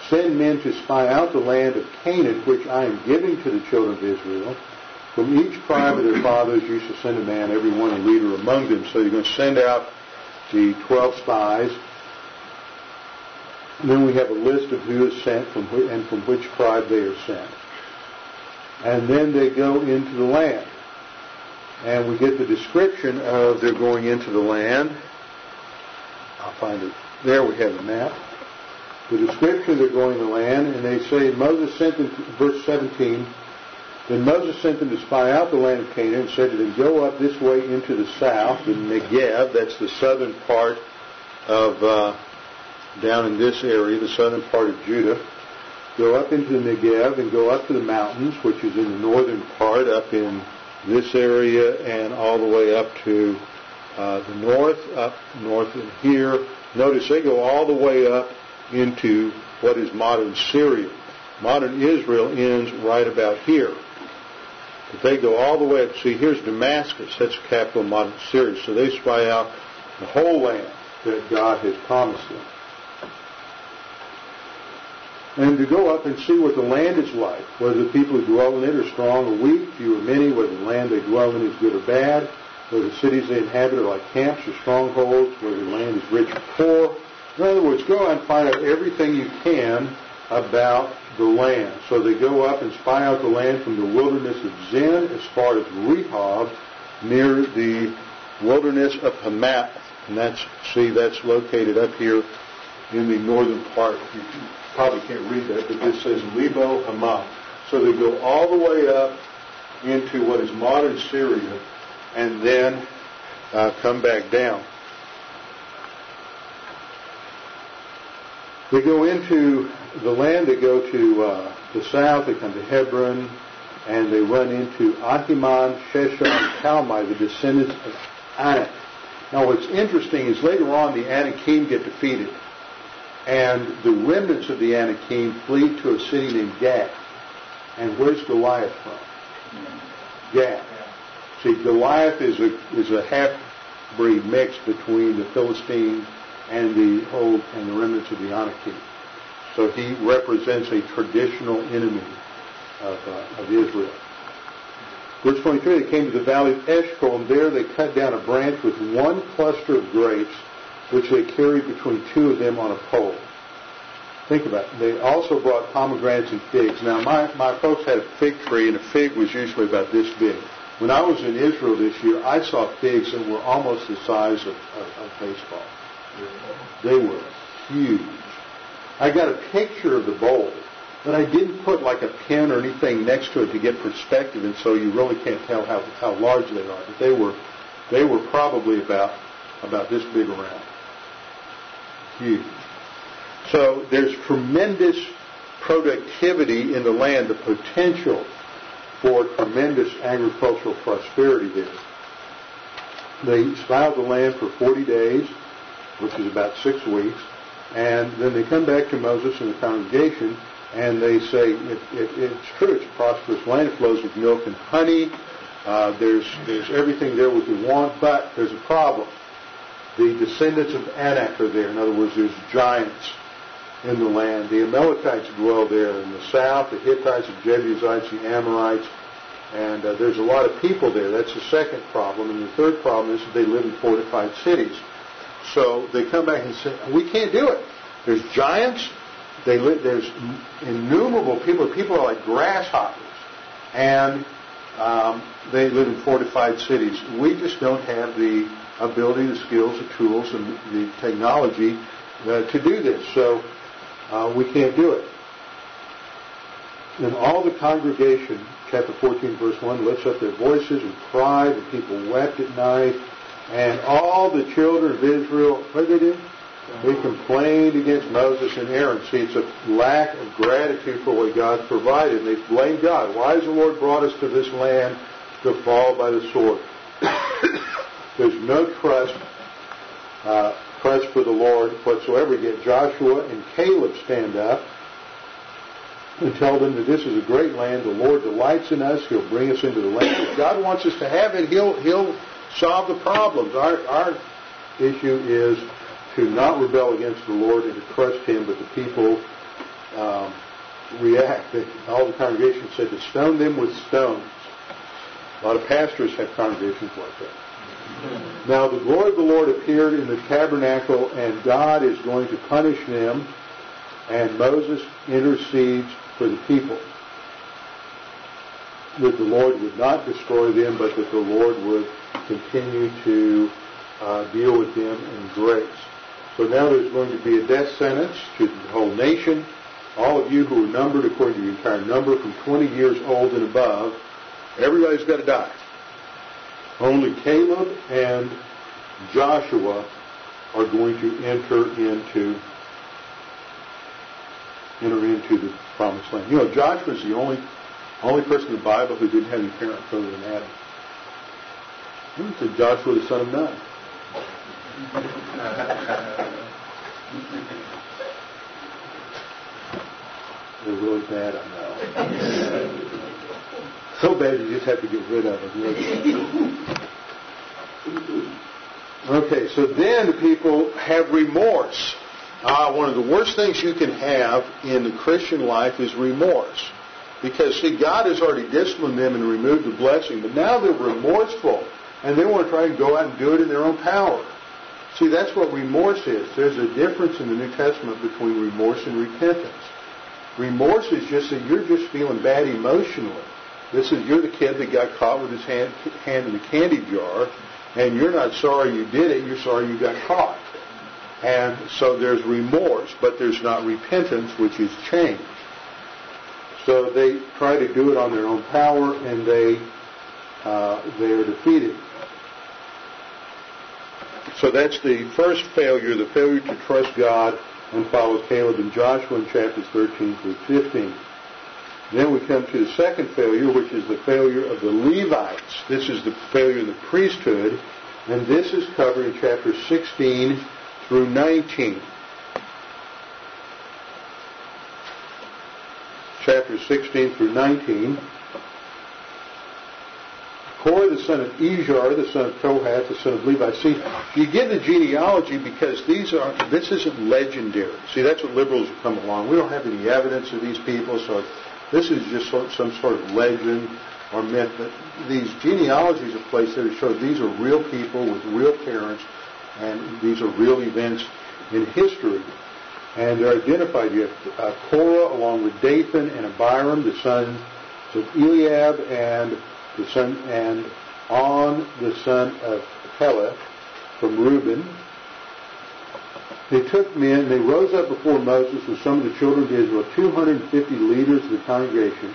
Send men to spy out the land of Canaan, which I am giving to the children of Israel. From each tribe of their fathers you shall send a man, every one a leader among them. So you're going to send out the 12 spies. And then we have a list of who is sent and from which tribe they are sent. And then they go into the land. And we get the description of their going into the land. I'll find it. There we have the map. The description of their going to the land, and they say, Moses sent them, verse 17, then Moses sent them to spy out the land of Canaan and said to them, go up this way into the south, in Negev, that's the southern part of, down in this area, the southern part of Judah. Go up into the Negev and go up to the mountains, which is in the northern part, up in this area and all the way up to the north, up north in here. Notice they go all the way up into what is modern Syria. Modern Israel ends right about here. But they go all the way up. See, here's Damascus. That's the capital of modern Syria. So they spy out the whole land that God has promised them. And to go up and see what the land is like, whether the people who dwell in it are strong or weak, few or many, whether the land they dwell in is good or bad, whether the cities they inhabit are like camps or strongholds, whether the land is rich or poor. In other words, go out and find out everything you can about the land. So they go up and spy out the land from the wilderness of Zin as far as Rehob, near the wilderness of Hamath. And that's located up here in the northern part. You probably can't read that, but this says Lebo Hamath. So they go all the way up into what is modern Syria and then come back down. They go into the land, they go to the south, they come to Hebron, and they run into Ahiman, Sheshan, and Talmai, the descendants of Anak. Now what's interesting is later on the Anakim get defeated, and the remnants of the Anakim flee to a city named Gath. And where's Goliath from? Gath. See, Goliath is a half-breed mix between the Philistines and the remnants of the Anakim. So he represents a traditional enemy of Israel. Verse 23, they came to the valley of Eshcol, and there they cut down a branch with one cluster of grapes, which they carried between two of them on a pole. Think about it. They also brought pomegranates and figs. Now, my folks had a fig tree, and a fig was usually about this big. When I was in Israel this year, I saw figs that were almost the size of baseball. They were huge. I got a picture of the bowl, but I didn't put like a pin or anything next to it to get perspective, and so you really can't tell how large they are. But they were probably about this big around. Huge. So there's tremendous productivity in the land, the potential for tremendous agricultural prosperity there. They plowed the land for 40 days, which is about 6 weeks, and then they come back to Moses and the congregation, and they say, it's true, it's a prosperous land, it flows with milk and honey, there's everything there we could want, but there's a problem. The descendants of Anak are there. In other words, there's giants in the land. The Amalekites dwell there in the south, the Hittites, the Jebusites, the Amorites, and there's a lot of people there. That's the second problem. And the third problem is that they live in fortified cities. So they come back and say, we can't do it. There's giants. There's innumerable people. People are like grasshoppers. And they live in fortified cities. We just don't have the ability, the skills, the tools, and the technology to do this. So we can't do it. And all the congregation, chapter 14, verse 1, lifts up their voices and cried, and people wept at night. And all the children of Israel, what did they do? They complained against Moses and Aaron. See, it's a lack of gratitude for what God provided. They blamed God. Why has the Lord brought us to this land to fall by the sword? There's no trust for the Lord whatsoever. Yet Joshua and Caleb stand up and tell them that this is a great land. The Lord delights in us. He'll bring us into the land. If God wants us to have it, He'll solve the problems. Our issue is to not rebel against the Lord and to trust Him, but the people react. All the congregation said to stone them with stones. A lot of pastors have congregations like that. Now the glory of the Lord appeared in the tabernacle, and God is going to punish them, and Moses intercedes for the people, that the Lord would not destroy them, but that the Lord would continue to deal with them in grace. So now there's going to be a death sentence to the whole nation. All of you who are numbered according to your entire number from 20 years old and above, everybody's got to die. Only Caleb and Joshua are going to enter into the promised land. You know, Joshua is the only person in the Bible who didn't have any parents other than Adam. He was the Joshua, the son of Nun. They're really bad, I know. So bad you just have to get rid of them. Okay, so then the people have remorse. One of the worst things you can have in the Christian life is remorse. Because, see, God has already disciplined them and removed the blessing, but now they're remorseful, and they want to try and go out and do it in their own power. See, that's what remorse is. There's a difference in the New Testament between remorse and repentance. Remorse is just that you're just feeling bad emotionally. You're the kid that got caught with his hand in the candy jar, and you're not sorry you did it, you're sorry you got caught. And so there's remorse, but there's not repentance, which is change. So they try to do it on their own power, and they are defeated. So that's the first failure, the failure to trust God and follow Caleb and Joshua in chapters 13 through 15. Then we come to the second failure, which is the failure of the Levites. This is the failure of the priesthood, and this is covered in chapters 16 through 19. Chapters 16 through 19. Korah, the son of Izhar, the son of Kohath, the son of Levi. See, you get the genealogy because this isn't legendary. See, that's what liberals have come along. We don't have any evidence of these people, so this is just some sort of legend or myth. But these genealogies are placed there to show these are real people with real parents, and these are real events in history. And they're identified. You have Korah along with Dathan and Abiram, the sons of Eliab, and On, the son of Peleth, from Reuben. They took men, they rose up before Moses with some of the children of Israel, 250 leaders of the congregation,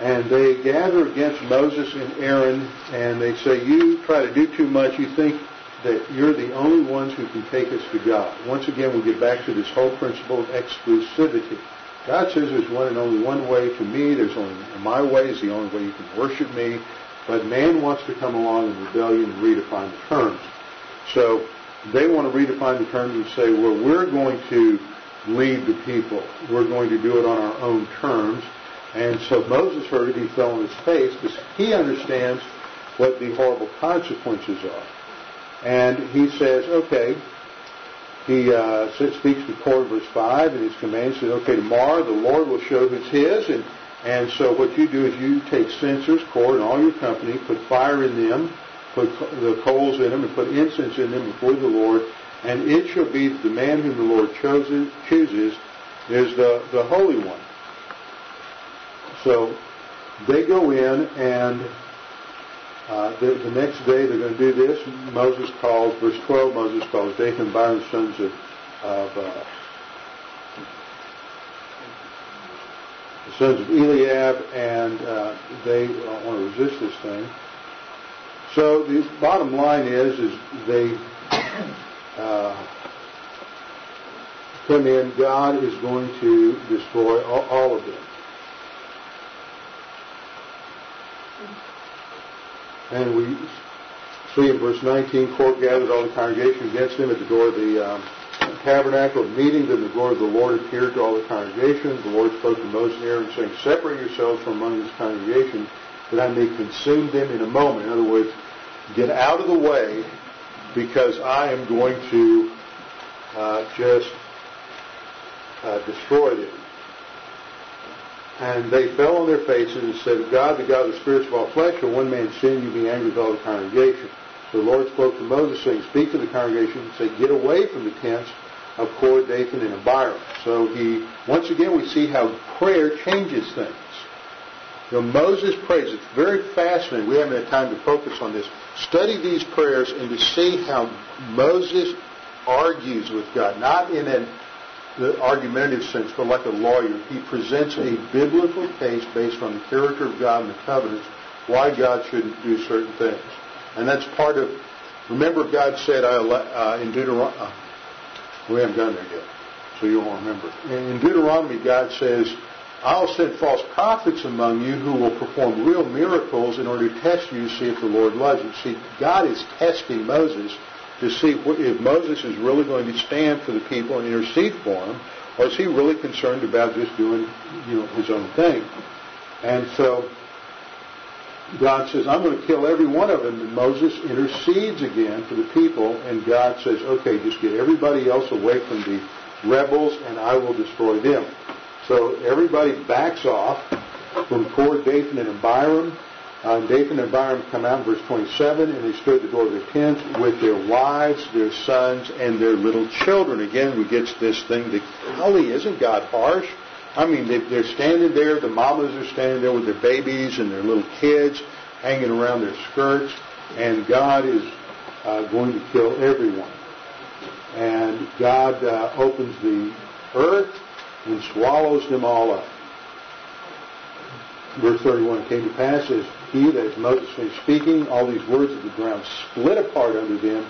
and they gather against Moses and Aaron, and they say, you try to do too much, you think that you're the only ones who can take us to God. Once again, we get back to this whole principle of exclusivity. God says there's one and only one way to me. My way is the only way you can worship me. But man wants to come along in rebellion and redefine the terms. So they want to redefine the terms and say, well, we're going to lead the people. We're going to do it on our own terms. And so Moses heard it. He fell on his face because he understands what the horrible consequences are. And he says, okay, he speaks to Korah, verse 5, and his command says, okay, tomorrow the Lord will show who's his. And so what you do is you take censers, Korah, and all your company, put fire in them, put the coals in them, and put incense in them before the Lord. And it shall be that the man whom the Lord chooses is the Holy One. So they go in, and The next day they're going to do this. Moses calls, verse 12, Moses calls Dathan, Abiram, sons of Eliab, and they don't want to resist this thing. So the bottom line is they come in. God is going to destroy all of them. And we see in verse 19, Korah gathered all the congregation against him at the door of the tabernacle of meeting. Then the glory of the Lord appeared to all the congregation. The Lord spoke to Moses and Aaron, saying, "Separate yourselves from among this congregation, that I may consume them in a moment." In other words, get out of the way, because I am going to destroy them. And they fell on their faces and said, "God, the God of the spirits of all flesh, will one man sin, you be angry with all the congregation." So the Lord spoke to Moses, saying, "Speak to the congregation and say, get away from the tents of Korah, Dathan, and Abiram." So he, once again, we see how prayer changes things. You know, Moses prays. It's very fascinating. We haven't had time to focus on this. Study these prayers and to see how Moses argues with God, not in the argumentative sense, but like a lawyer. He presents a biblical case based on the character of God and the covenants, why God shouldn't do certain things. And that's part of, remember God said in Deuteronomy, we haven't done that yet, so you won't remember. In Deuteronomy, God says, "I'll send false prophets among you who will perform real miracles in order to test you to see if the Lord loves you." See, God is testing Moses to see if Moses is really going to stand for the people and intercede for them, or is he really concerned about just doing, his own thing. And so God says, "I'm going to kill every one of them." And Moses intercedes again for the people, and God says, "Okay, just get everybody else away from the rebels, and I will destroy them." So everybody backs off from Korah, Dathan, and Abiram. Dathan and Abiram come out in verse 27, and they stood at the door of their tents with their wives, their sons, and their little children. Again, we get this thing that, golly, isn't God harsh? I mean, they're standing there, the mamas are standing there with their babies and their little kids hanging around their skirts, and God is going to kill everyone. And God opens the earth and swallows them all up. Verse 31, it came to pass as he, that is Moses, was speaking all these words, that the ground split apart under them,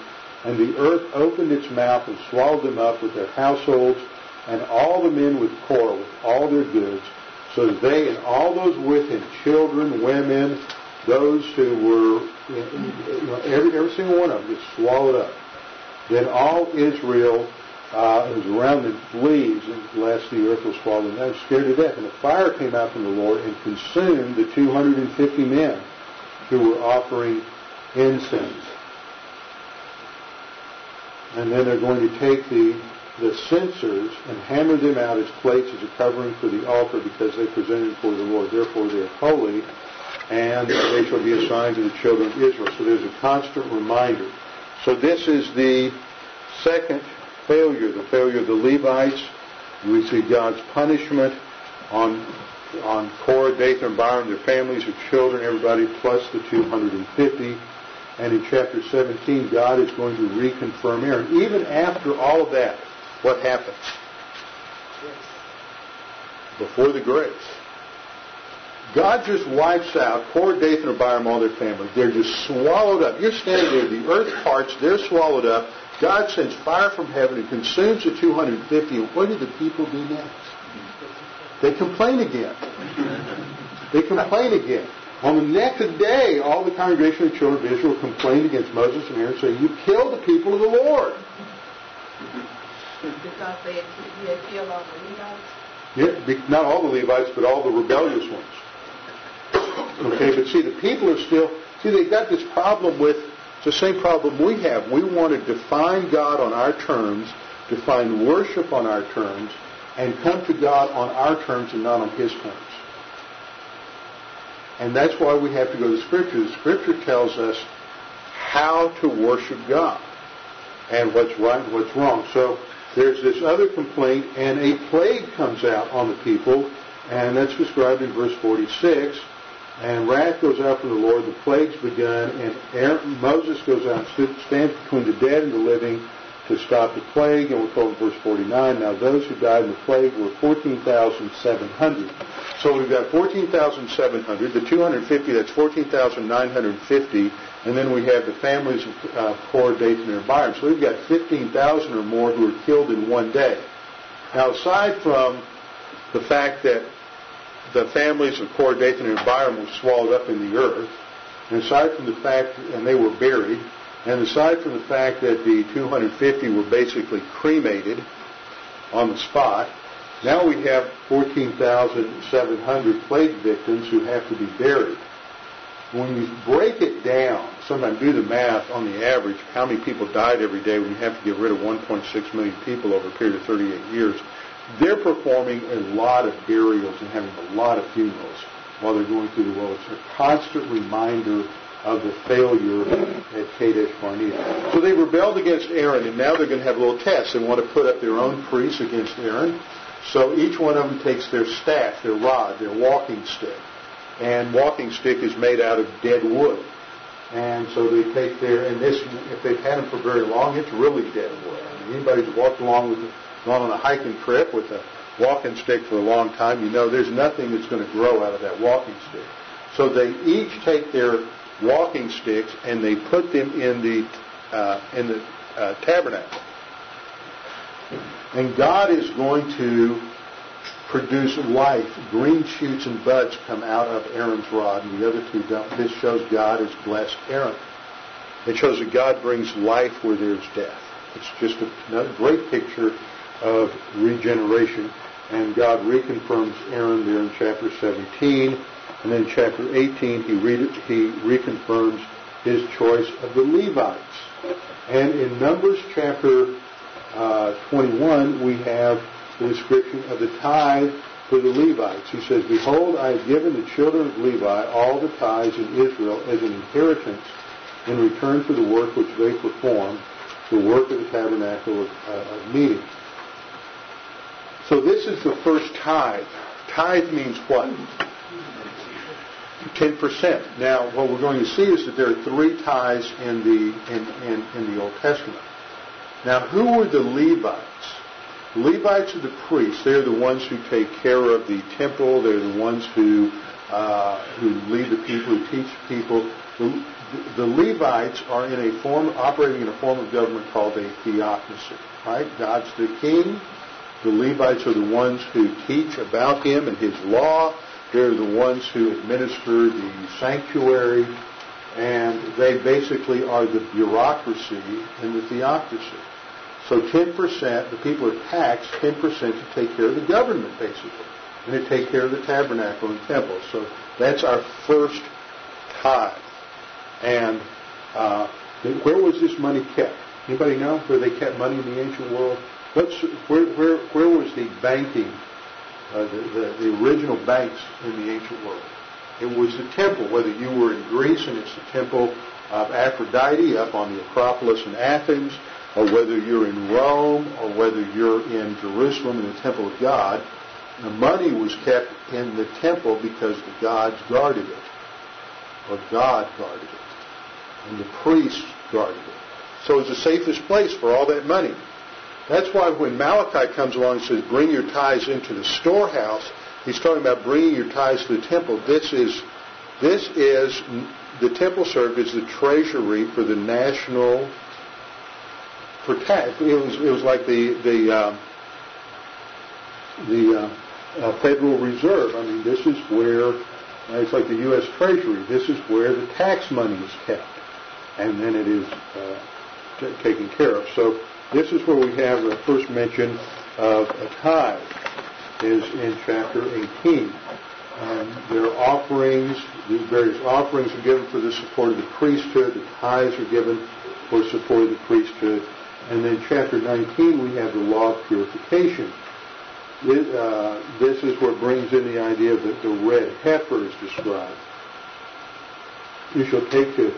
and the earth opened its mouth and swallowed them up with their households, and all the men with Korah, with all their goods. So they and all those with him, children, women, those who were, every single one of them gets swallowed up. Then all Israel was around the leaves, lest the earth was swallowed, and I was scared to death. And the fire came out from the Lord and consumed the 250 men who were offering incense. And then they're going to take the censers and hammer them out as plates as a covering for the altar, because they presented for the Lord. Therefore they are holy, and they shall be assigned to the children of Israel. So there's a constant reminder. So this is the second failure of the Levites. We see God's punishment on Korah, Dathan, and Abiram, their families, their children, everybody, plus the 250. And in chapter 17, God is going to reconfirm Aaron. Even after all of that, what happens? Before the grace, God just wipes out Korah, Dathan, and Abiram, all their family. They're just swallowed up. You're standing there, the earth parts, they're swallowed up. God sends fire from heaven and consumes the 250. And what do the people do next? They complain again. On the next day, all the congregation of the children of Israel complained against Moses and Aaron, saying, "You killed the people of the Lord." Because they had killed all the Levites? Yeah, not all the Levites, but all the rebellious ones. Okay, but see, the people are still... See, they've got this problem with... It's the same problem we have. We want to define God on our terms, define worship on our terms, and come to God on our terms and not on His terms. And that's why we have to go to the Scripture. The Scripture tells us how to worship God and what's right and what's wrong. So there's this other complaint, and a plague comes out on the people, and that's described in verse 46. And wrath goes out from the Lord, the plague's begun, and Moses goes out and stands between the dead and the living to stop the plague. And we're told in verse 49, now those who died in the plague were 14,700. So we've got 14,700, the 250, that's 14,950, and then we have the families of Korah, Dathan, and Abiram. So we've got 15,000 or more who were killed in one day. Now aside from the fact that the families of Korah, Dathan, and Abiram were swallowed up in the earth, and aside from the fact, and they were buried, and aside from the fact that the 250 were basically cremated on the spot, now we have 14,700 plague victims who have to be buried. When you break it down, sometimes do the math on the average, how many people died every day when you have to get rid of 1.6 million people over a period of 38 years, they're performing a lot of burials and having a lot of funerals while they're going through the world. It's a constant reminder of the failure at Kadesh Barnea. So they rebelled against Aaron, and now they're going to have a little test. They want to put up their own priests against Aaron. So each one of them takes their staff, their rod, their walking stick. And walking stick is made out of dead wood. And so they take their, and this, if they've had them for very long, it's really dead wood. I mean, anybody who's walked along with it, gone on a hiking trip with a walking stick for a long time, you know there's nothing that's going to grow out of that walking stick. So they each take their walking sticks and they put them in the tabernacle. And God is going to produce life. Green shoots and buds come out of Aaron's rod, and the other two don't. This shows God has blessed Aaron. It shows that God brings life where there's death. It's just a great picture of regeneration, and God reconfirms Aaron there in chapter 17, and then chapter 18 he reconfirms his choice of the Levites. And in Numbers chapter 21 we have the description of the tithe for the Levites. He says, behold, I have given the children of Levi all the tithes in Israel as an inheritance in return for the work which they performed, the work of the tabernacle of meeting. So this is the first tithe. Tithe means what? 10%. Now, what we're going to see is that there are three tithes in the Old Testament. Now, who were the Levites? The Levites are the priests. They're the ones who take care of the temple. They're the ones who lead the people, who teach the people. The Levites are operating in a form of government called a theocracy. Right? God's the king. The Levites are the ones who teach about him and his law. They're the ones who administer the sanctuary. And they basically are the bureaucracy and the theocracy. So 10%, the people are taxed 10% to take care of the government, basically. And to take care of the tabernacle and temple. So that's our first tithe. And where was this money kept? Anybody know where they kept money in the ancient world? Where was the banking, the original banks in the ancient world? It was the temple, whether you were in Greece and it's the temple of Aphrodite up on the Acropolis in Athens, or whether you're in Rome, or whether you're in Jerusalem in the temple of God, the money was kept in the temple because the gods guarded it, or God guarded it, and the priests guarded it. So it was the safest place for all that money. That's why when Malachi comes along and says, bring your tithes into the storehouse, he's talking about bringing your tithes to the temple. This is the temple served as the treasury for the national, for tax. It was like the Federal Reserve. I mean, this is where, it's like the U.S. Treasury. This is where the tax money is kept. And then it is taken care of. So this is where we have the first mention of a tithe, is in chapter 18. Their offerings, the various offerings are given for the support of the priesthood. The tithes are given for support of the priesthood. And then chapter 19, we have the law of purification. This is what brings in the idea that the red heifer is described. You shall take to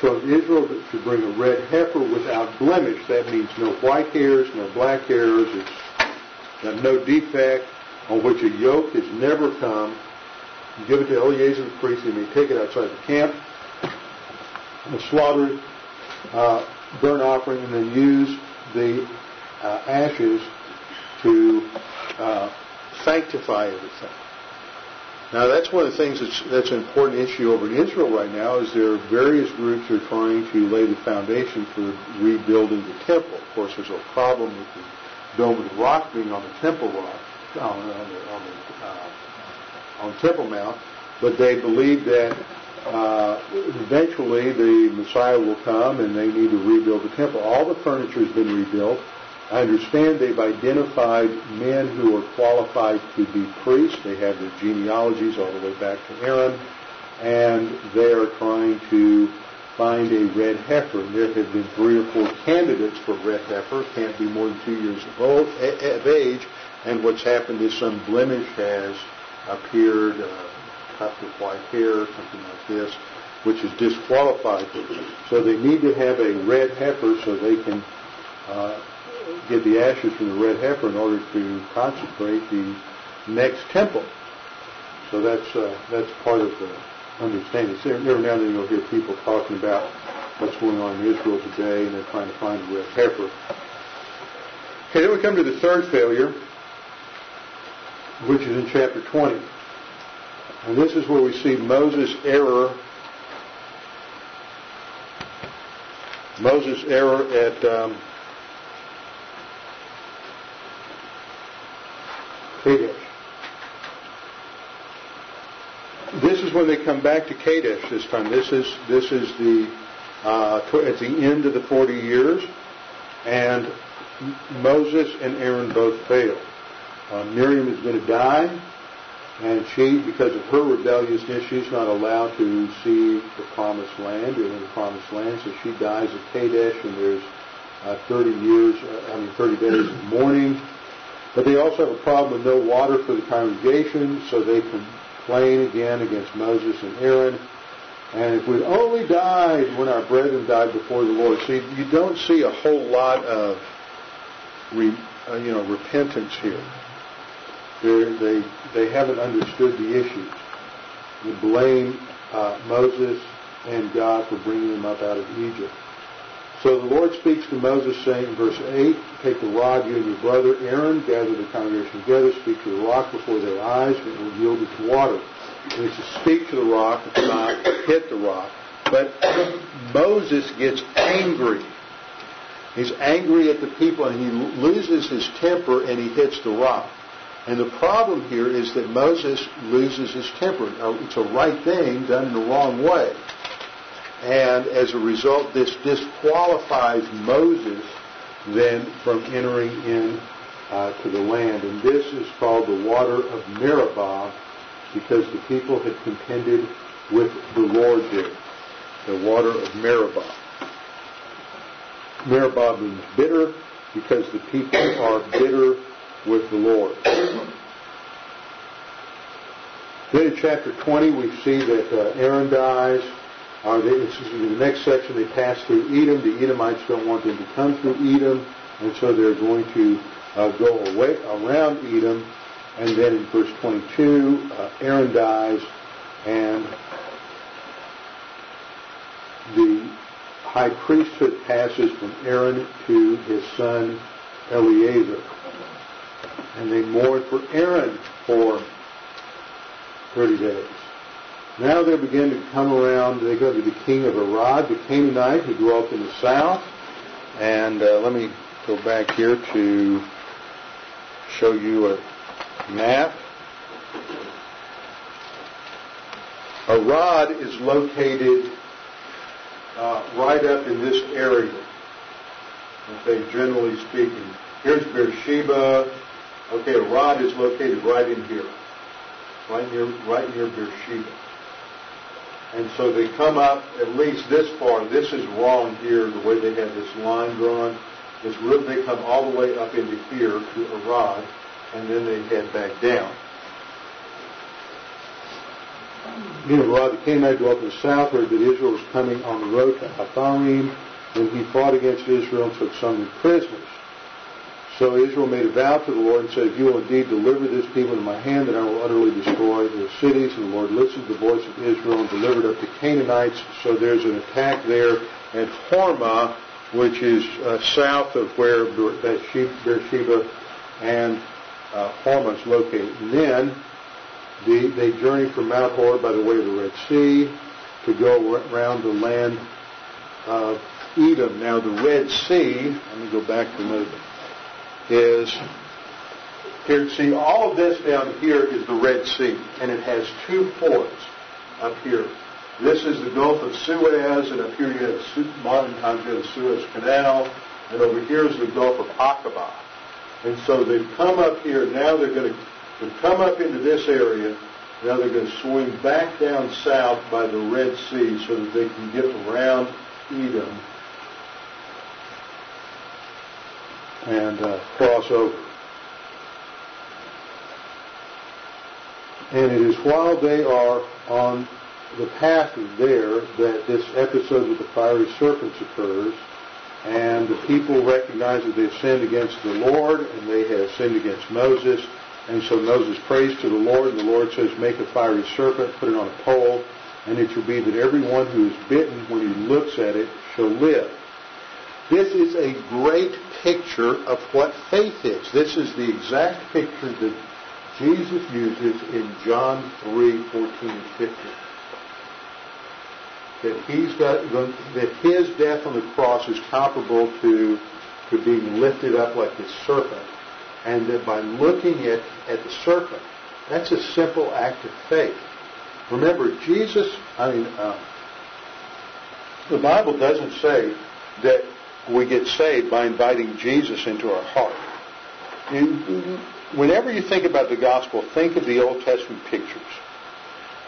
so Israel should bring a red heifer without blemish. That means no white hairs, no black hairs. It's got no defect, on which a yoke has never come, and give it to Eleazar the priest, and he may take it outside the camp, the slaughtered burnt offering, and then use the ashes to sanctify everything. Now that's one of the things that's an important issue over in Israel right now, is there are various groups who are trying to lay the foundation for rebuilding the temple. Of course, there's a problem with the dome of the rock being on the temple rock, on Temple Mount, but they believe that eventually the Messiah will come and they need to rebuild the temple. All the furniture has been rebuilt. I understand they've identified men who are qualified to be priests. They have their genealogies all the way back to Aaron, and they are trying to find a red heifer. And there have been 3 or 4 candidates for red heifer. Can't be more than 2 years of age. And what's happened is some blemish has appeared, tuft of white hair, something like this, which is disqualified. So they need to have a red heifer so they can get the ashes from the red heifer in order to consecrate the next temple. So that's part of the understanding. So every now and then you'll hear people talking about what's going on in Israel today, and they're trying to find a red heifer. Okay, then we come to the third failure, which is in chapter 20. And this is where we see Moses' error at Kadesh. This is when they come back to Kadesh this time. This is the at the end of the 40 years, and Moses and Aaron both failed. Miriam is going to die, and she, because of her rebelliousness, she's not allowed to see the promised land, or in the promised land, so she dies at Kadesh, and there's 30 days of mourning. But they also have a problem with no water for the congregation, so they complain again against Moses and Aaron. And if we'd only died when our brethren died before the Lord. See, you don't see a whole lot of repentance here. They haven't understood the issues. They blame Moses and God for bringing them up out of Egypt. So the Lord speaks to Moses, saying in verse 8, "Take the rod, you and your brother Aaron, gather the congregation together, speak to the rock before their eyes, and it will yield its water." And it's to speak to the rock, it's not hit the rock. But Moses gets angry. He's angry at the people, and he loses his temper, and he hits the rock. And the problem here is that Moses loses his temper. Now, it's a right thing done in the wrong way. And as a result, this disqualifies Moses then from entering in to the land. And this is called the water of Meribah, because the people had contended with the Lord there. The water of Meribah. Meribah means bitter, because the people are bitter with the Lord. Then in chapter 20, we see that Aaron dies. In the next section, they pass through Edom. The Edomites don't want them to come through Edom, and so they're going to go away around Edom. And then in verse 22, Aaron dies, and the high priesthood passes from Aaron to his son Eleazar. And they mourn for Aaron for 30 days. Now they begin to come around. They go to the king of Arad, the Canaanite, who grew up in the south. And let me go back here to show you a map. Arad is located right up in this area, okay, generally speaking. Here's Beersheba. Okay, Arad is located right in here, right near Beersheba. And so they come up at least this far. This is wrong here, the way they had this line drawn. They come all the way up into here to Arad, and then they head back down. Arad the Canaanite dwelt in the south, where Israel was coming on the road to Hatarim, and he fought against Israel and took some of the prisoners. So Israel made a vow to the Lord and said, if you will indeed deliver this people into my hand, then I will utterly destroy their cities. And the Lord listened to the voice of Israel and delivered up the Canaanites. So there's an attack there at Hormah, which is south of where Beersheba and Hormah is located. And then they journey from Mount Hor by the way of the Red Sea to go around the land of Edom. Now the Red Sea, let me go back to another bit, is here. See, all of this down here is the Red Sea, and it has two ports up here. This is the Gulf of Suez, and up here you have modern times you have the Suez Canal, and over here is the Gulf of Aqaba. And so they've come up here. Now they've come up into this area. Now they're going to swing back down south by the Red Sea so that they can get around Edom and cross over. And it is while they are on the path there that this episode with the fiery serpents occurs, and the people recognize that they have sinned against the Lord, and they have sinned against Moses, and so Moses prays to the Lord, and the Lord says, make a fiery serpent, put it on a pole, and it shall be that everyone who is bitten, when he looks at it, shall live. This is a great picture of what faith is. This is the exact picture that Jesus uses in John 3:14 and 15. That his death on the cross is comparable to being lifted up like the serpent. And that by looking at the serpent, that's a simple act of faith. Remember, the Bible doesn't say that we get saved by inviting Jesus into our heart. Whenever you think about the gospel, think of the Old Testament pictures.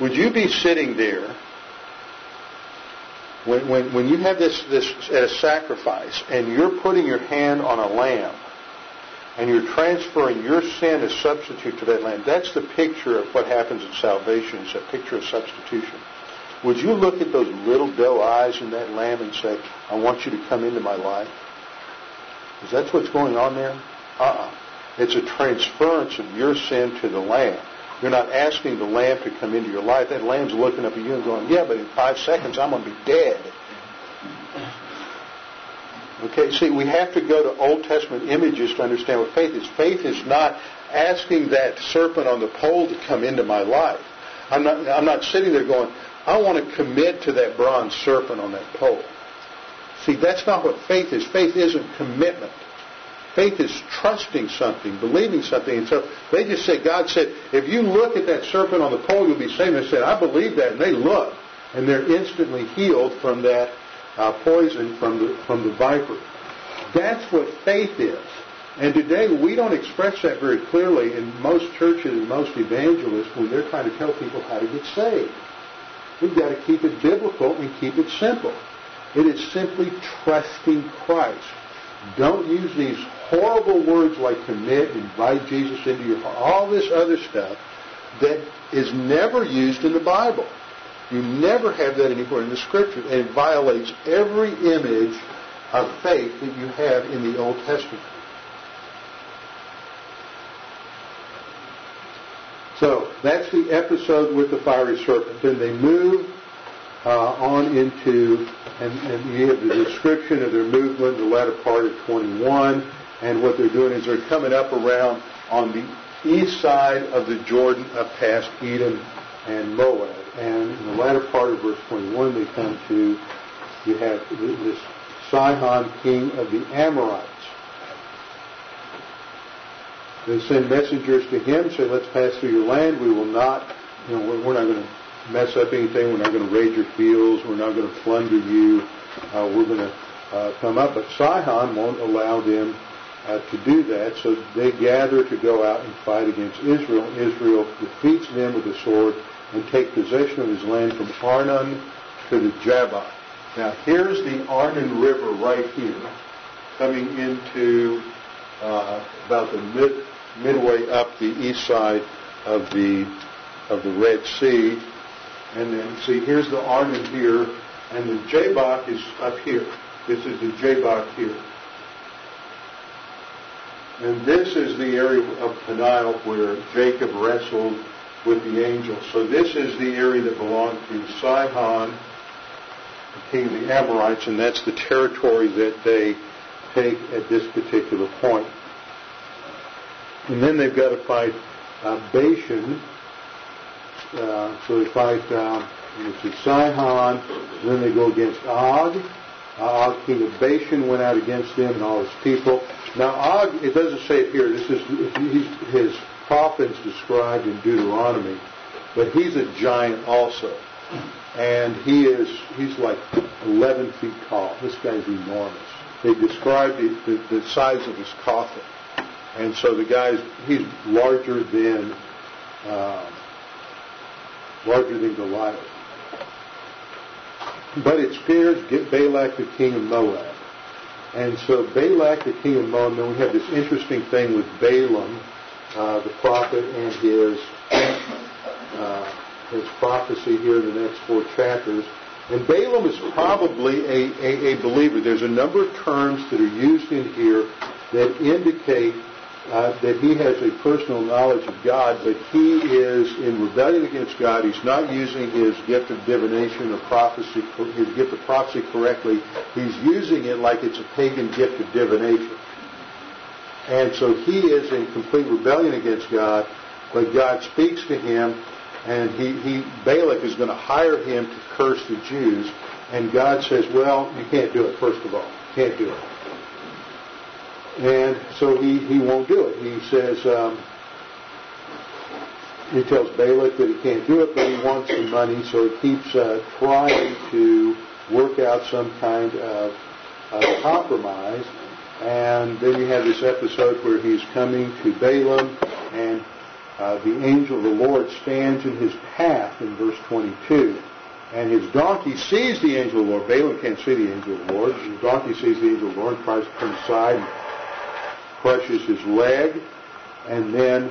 Would you be sitting there when you have this at a sacrifice and you're putting your hand on a lamb and you're transferring your sin as substitute to that lamb? That's the picture of what happens in salvation. It's a picture of substitution. Would you look at those little doe eyes in that lamb and say, I want you to come into my life? Because that's what's going on there? It's a transference of your sin to the lamb. You're not asking the lamb to come into your life. That lamb's looking up at you and going, yeah, but in 5 seconds I'm going to be dead. Okay, see, we have to go to Old Testament images to understand what faith is. Faith is not asking that serpent on the pole to come into my life. I'm not sitting there going, I want to commit to that bronze serpent on that pole. See, that's not what faith is. Faith isn't commitment. Faith is trusting something, believing something. And so they just said, God said, if you look at that serpent on the pole, you'll be saved. And they said, I believe that. And they look. And they're instantly healed from that poison, from the viper. That's what faith is. And today, we don't express that very clearly in most churches and most evangelists when they're trying to tell people how to get saved. We've got to keep it biblical and keep it simple. It is simply trusting Christ. Don't use these horrible words like commit, invite Jesus into your heart, all this other stuff that is never used in the Bible. You never have that anywhere in the Scripture, and it violates every image of faith that you have in the Old Testament. So that's the episode with the fiery serpent. Then they move on into, and you have the description of their movement in the latter part of 21. And what they're doing is they're coming up around on the east side of the Jordan up past Edom and Moab. And in the latter part of verse 21, they come to, you have this Sihon, king of the Amorites. They send messengers to him, say, let's pass through your land. We will not, we're not going to mess up anything. We're not going to raid your fields. We're not going to plunder you. We're going to come up. But Sihon won't allow them to do that. So they gather to go out and fight against Israel. Israel defeats them with the sword and take possession of his land from Arnon to the Jabbok. Now, here's the Arnon River right here coming into about the midway up the east side of the Red Sea, and then see here's the Arnon here, and the Jabbok is up here. This is the Jabbok here. And this is the area of Peniel where Jacob wrestled with the angel. So this is the area that belonged to Sihon, the king of the Amorites, and that's the territory that they take at this particular point. And then they've got to fight Bashan. So they fight Sihon, and then they go against Og. Og, king of Bashan, went out against them and all his people. Now, Og, it doesn't say it here. This is his prophet's described in Deuteronomy, but he's a giant also, and he's like 11 feet tall. This guy's enormous. They described the size of his coffin, and so the guy's he's larger than Goliath. But it scares Balak, the king of Moab. And so Balak, the king of Moab, then we have this interesting thing with Balaam, the prophet, and his prophecy here in the next four chapters. And Balaam is probably a believer. There's a number of terms that are used in here that indicate that he has a personal knowledge of God, but he is in rebellion against God. He's not using his gift of divination or prophecy, his gift of prophecy correctly. He's using it like it's a pagan gift of divination. And so he is in complete rebellion against God, but God speaks to him, and Balak is going to hire him to curse the Jews, and God says, well, you can't do it, first of all. You can't do it. And so he won't do it. He says, he tells Balak that he can't do it, but he wants the money, so he keeps trying to work out some kind of compromise. And then you have this episode where he's coming to Balaam, and the angel of the Lord stands in his path in verse 22. And his donkey sees the angel of the Lord. Balaam can't see the angel of the Lord. His donkey sees the angel of the Lord and tries to come aside and crushes his leg. And then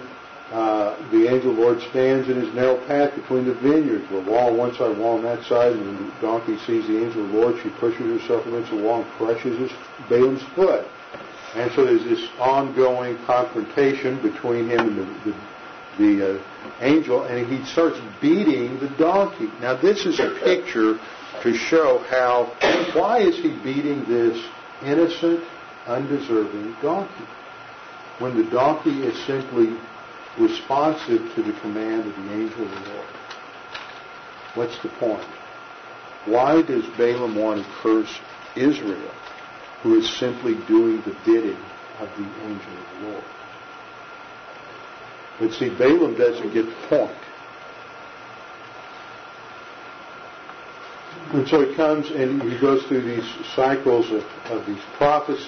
the angel of the Lord stands in his narrow path between the vineyards, the wall on one side, the wall on that side. And the donkey sees the angel of the Lord. She pushes herself against the wall and crushes Balaam's foot. And so there's this ongoing confrontation between him and the angel, and he starts beating the donkey. Now this is a picture to show how, why is he beating this innocent, undeserving donkey, when the donkey is simply responsive to the command of the angel of the Lord? What's the point? Why does Balaam want to curse Israel, who is simply doing the bidding of the angel of the Lord? But see, Balaam doesn't get the point. And so he comes and he goes through these cycles of these prophecies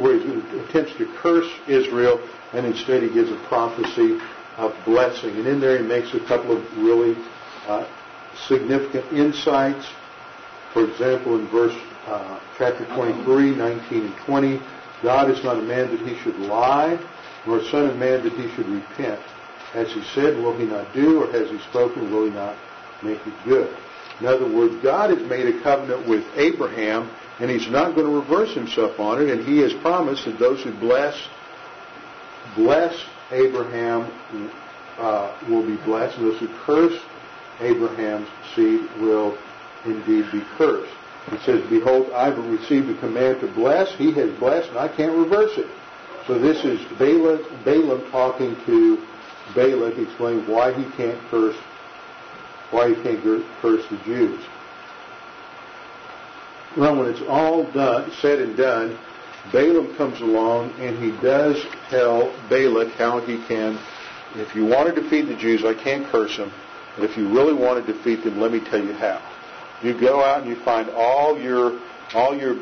where he attempts to curse Israel, and instead he gives a prophecy of blessing. And in there he makes a couple of really significant insights. For example, in verse chapter 23, 19 and 20, God is not a man that he should lie, nor a son of man that he should repent. As he said, will he not do, or has he spoken, will he not make it good? In other words, God has made a covenant with Abraham, and he's not going to reverse himself on it, and he has promised that those who bless Abraham will be blessed, and those who curse Abraham's seed will indeed be cursed. It says, behold, I've received a command to bless, he has blessed, and I can't reverse it. So this is Balaam talking to Balak, explaining why he can't curse the Jews. Well, when it's all done, said and done, Balaam comes along and he does tell Balak how he can, if you want to defeat the Jews, I can't curse them, but if you really want to defeat them, let me tell you how. You go out and you find all your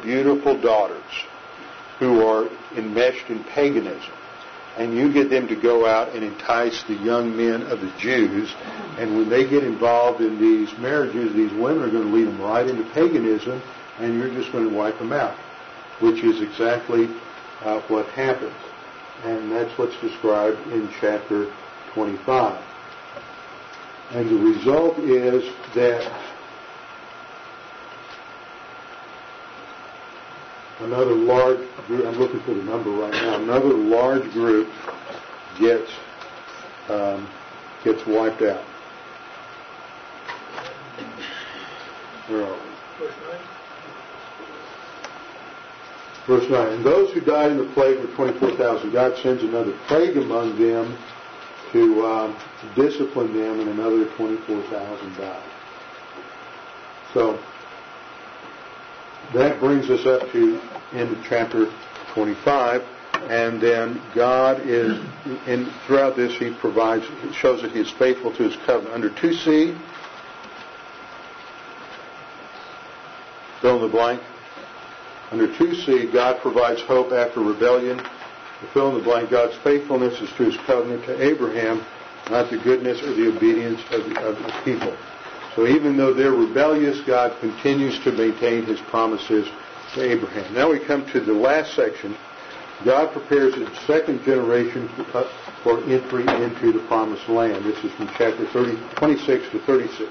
beautiful daughters who are enmeshed in paganism, and you get them to go out and entice the young men of the Jews, and when they get involved in these marriages, these women are going to lead them right into paganism, and you're just going to wipe them out, which is exactly what happens. And that's what's described in chapter 25. And the result is that another large group, I'm looking for the number right now, another large group gets wiped out. Where are we? Verse 9. And those who died in the plague were 24,000. God sends another plague among them to discipline them, and another 24,000 died. So that brings us up to end of chapter 25, and then God is, and throughout this He provides, shows that He is faithful to His covenant. Under 2C, fill in the blank. Under 2C, God provides hope after rebellion. To fill in the blank, God's faithfulness is to His covenant to Abraham, not the goodness or the obedience of the people. So even though they're rebellious, God continues to maintain His promises to Abraham. Now we come to the last section. God prepares His second generation for entry into the promised land. This is from chapter 26 to 36.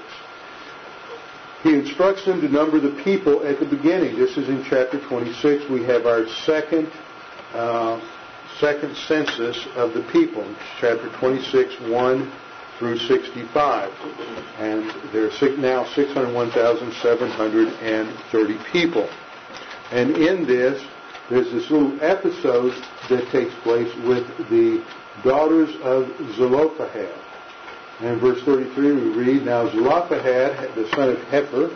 He instructs them to number the people at the beginning. This is in chapter 26. We have our second census of the people. Chapter 26, 1 through 65, and there are now 601,730 people. And in this, there's this little episode that takes place with the daughters of Zelophehad. And in verse 33 we read, Now Zelophehad, the son of Hefer,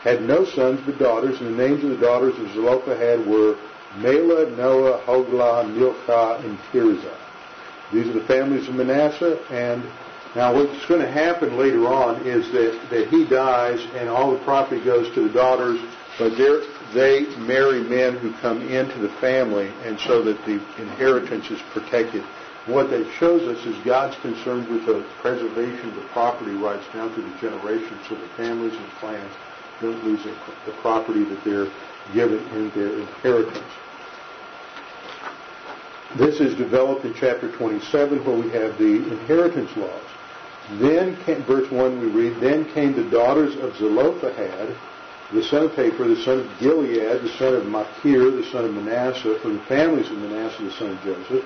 had no sons but daughters, and the names of the daughters of Zelophehad were Mala, Noah, Hoglah, Milcah, and Tirzah. These are the families of Manasseh. And now what's going to happen later on is that he dies and all the property goes to the daughters, but they marry men who come into the family, and so that the inheritance is protected. What that shows us is God's concerned with the preservation of the property rights down through the generations, so the families and clans don't lose the property that they're given in their inheritance. This is developed in chapter 27, where we have the inheritance laws. Then, verse 1 we read, Then came the daughters of Zelophehad, the son of Hefer, the son of Gilead, the son of Machir, the son of Manasseh, from the families of Manasseh, the son of Joseph.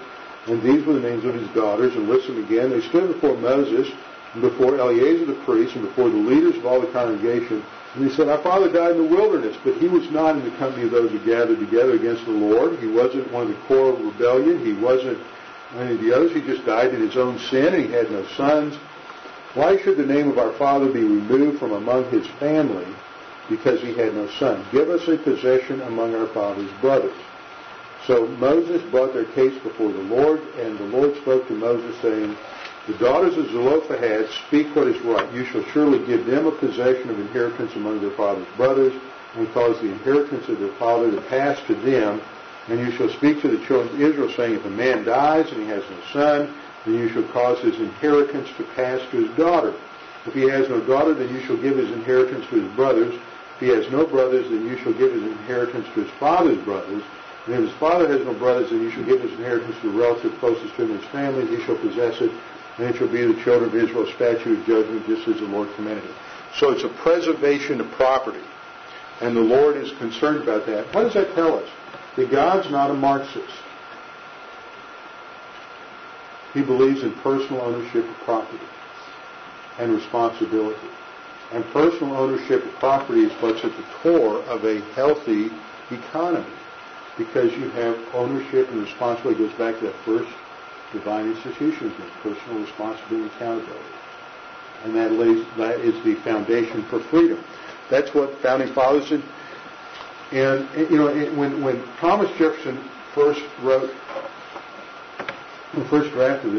And these were the names of his daughters. And listen again, they stood before Moses, and before Eleazar the priest, and before the leaders of all the congregation. And he said, Our father died in the wilderness, but he was not in the company of those who gathered together against the Lord. He wasn't one of the Korah of rebellion. He wasn't any of the others. He just died in his own sin, and he had no sons. Why should the name of our father be removed from among his family because he had no son? Give us a possession among our father's brothers. So Moses brought their case before the Lord, and the Lord spoke to Moses, saying, The daughters of Zelophehad speak what is right. You shall surely give them a possession of inheritance among their father's brothers, and cause the inheritance of their father to pass to them. And you shall speak to the children of Israel, saying, If a man dies and he has no son, then you shall cause his inheritance to pass to his daughter. If he has no daughter, then you shall give his inheritance to his brothers. If he has no brothers, then you shall give his inheritance to his father's brothers. And if his father has no brothers, then you shall give his inheritance to the relative closest to him in his family, and he shall possess it. And it shall be the children of Israel a statute of judgment, just as the Lord commanded it. So it's a preservation of property. And the Lord is concerned about that. What does that tell us? That God's not a Marxist. He believes in personal ownership of property and responsibility. And personal ownership of property is what's at the core of a healthy economy. Because you have ownership and responsibility. It goes back to that first divine institutions with personal responsibility and accountability. And that is the foundation for freedom. That's what founding fathers did. And you know, when Thomas Jefferson first wrote the first draft of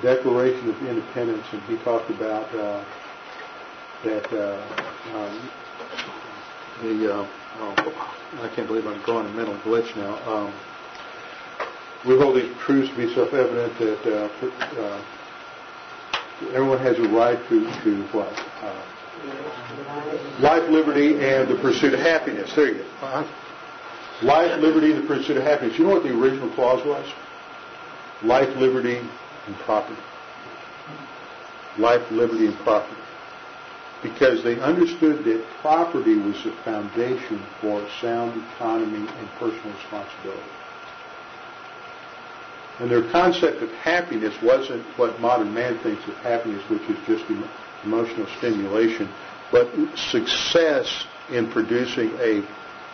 the Declaration of Independence, and he talked about I can't believe I'm drawing a mental glitch now. We hold these truths to be self-evident that everyone has a right to what? Life, liberty, and the pursuit of happiness. There you go. Life, liberty, and the pursuit of happiness. You know what the original clause was? Life, liberty, and property. Life, liberty, and property. because they understood that property was the foundation for sound economy and personal responsibility. And their concept of happiness wasn't what modern man thinks of happiness, which is just emotional stimulation, but success in producing a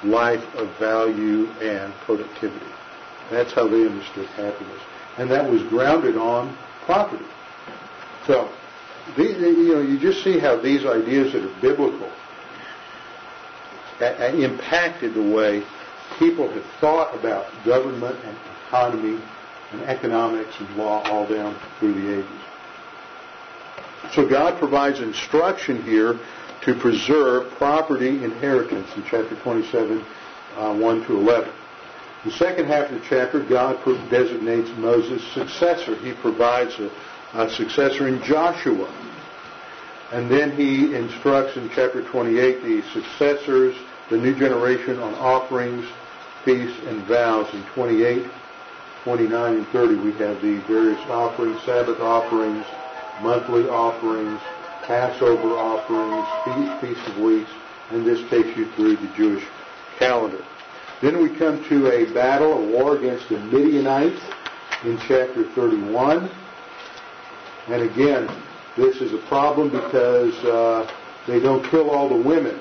life of value and productivity. That's how they understood happiness. And that was grounded on property. So, you just see how these ideas that are biblical impacted the way people had thought about government and economy and economics and law all down through the ages. So God provides instruction here to preserve property inheritance in chapter 27, 1 to 11. The second half of the chapter, God designates Moses' successor. He provides a successor in Joshua. And then he instructs in chapter 28 the successors, the new generation, on offerings, feasts, and vows. In 28, 29, and 30 we have the various offerings, Sabbath offerings, monthly offerings, Passover offerings, Feast of Weeks, and this takes you through the Jewish calendar. Then we come to a battle, a war against the Midianites in chapter 31. And again, this is a problem because they don't kill all the women.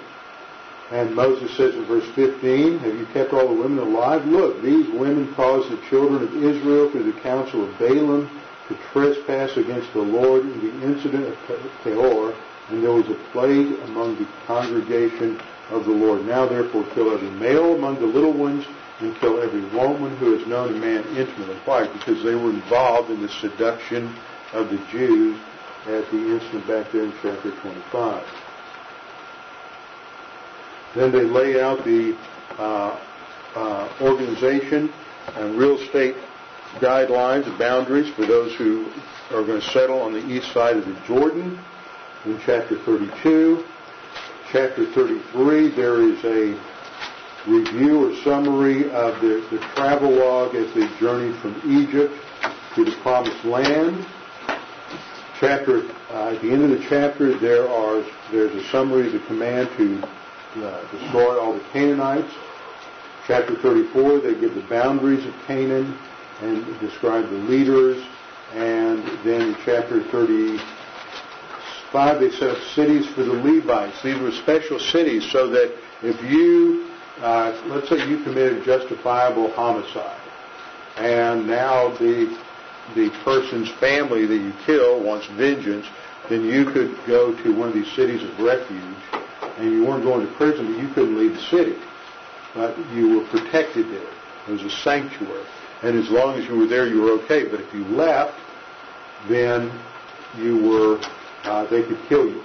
And Moses says in verse 15, "Have you kept all the women alive? Look, these women caused the children of Israel through the counsel of Balaam to trespass against the Lord in the incident of Peor, and there was a plague among the congregation of the Lord. Now therefore kill every male among the little ones, and kill every woman who has known a man intimately." Why? Because they were involved in the seduction of the Jews at the incident back there in chapter 25. Then they lay out the organization and real estate guidelines, boundaries for those who are going to settle on the east side of the Jordan in chapter 32. Chapter 33, there is a review or summary of the travel log as they journeyed from Egypt to the Promised Land. At the end of the chapter, there's a summary of the command to destroy all the Canaanites. Chapter 34, they give the boundaries of Canaan and describe the leaders. And then in chapter 35, they set up cities for the Levites. These were special cities so that if you, let's say you committed justifiable homicide, and now the person's family that you kill wants vengeance, then you could go to one of these cities of refuge, and you weren't going to prison, but you couldn't leave the city. But you were protected there. It was a sanctuary. And as long as you were there, you were okay. But if you left, then you were... they could kill you.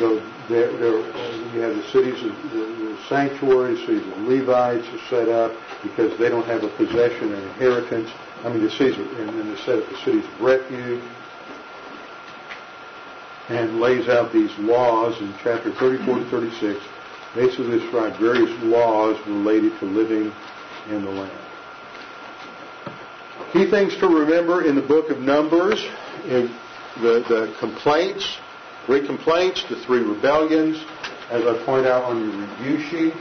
So you have the cities, the sanctuaries, cities of Levites are set up because they don't have a possession and inheritance. The cities, and then they set up the cities of refuge, and lays out these laws in chapter 34 to 36. Basically, describe various laws related to living in the land. Key things to remember in the book of Numbers. The complaints, three complaints, the three rebellions, as I point out on your review sheet.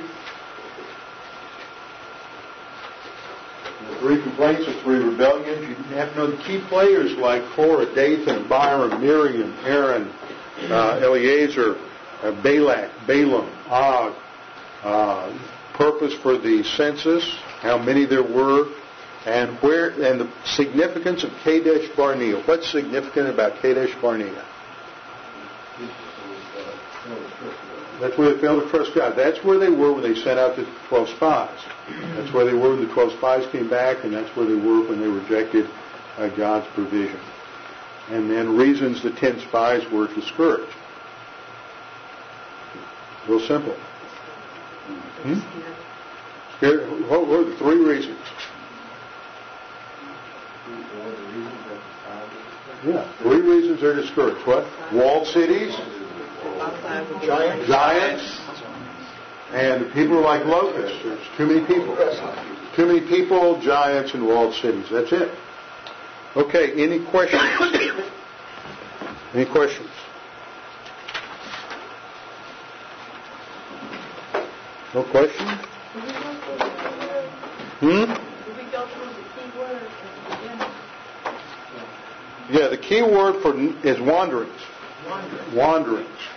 The three complaints, the three rebellions. You have to know the key players like Korah, Dathan, Abiram, Miriam, Paran, Eleazar, Balak, Balaam, Og, purpose for the census, how many there were, and the significance of Kadesh Barnea. What's significant about Kadesh Barnea? That's where they failed to trust God. That's where they were when they sent out the 12 spies. That's where they were when the 12 spies came back, and that's where they were when they rejected God's provision. And then reasons the 10 spies were discouraged. Real simple. Scared. What were the three reasons? Yeah, three reasons they're discouraged. What? Walled cities, giants, and people are like locusts. There's too many people. Too many people, giants, and walled cities. That's it. Okay, any questions? No question? Yeah, the key word for is wanderings. Wanderings.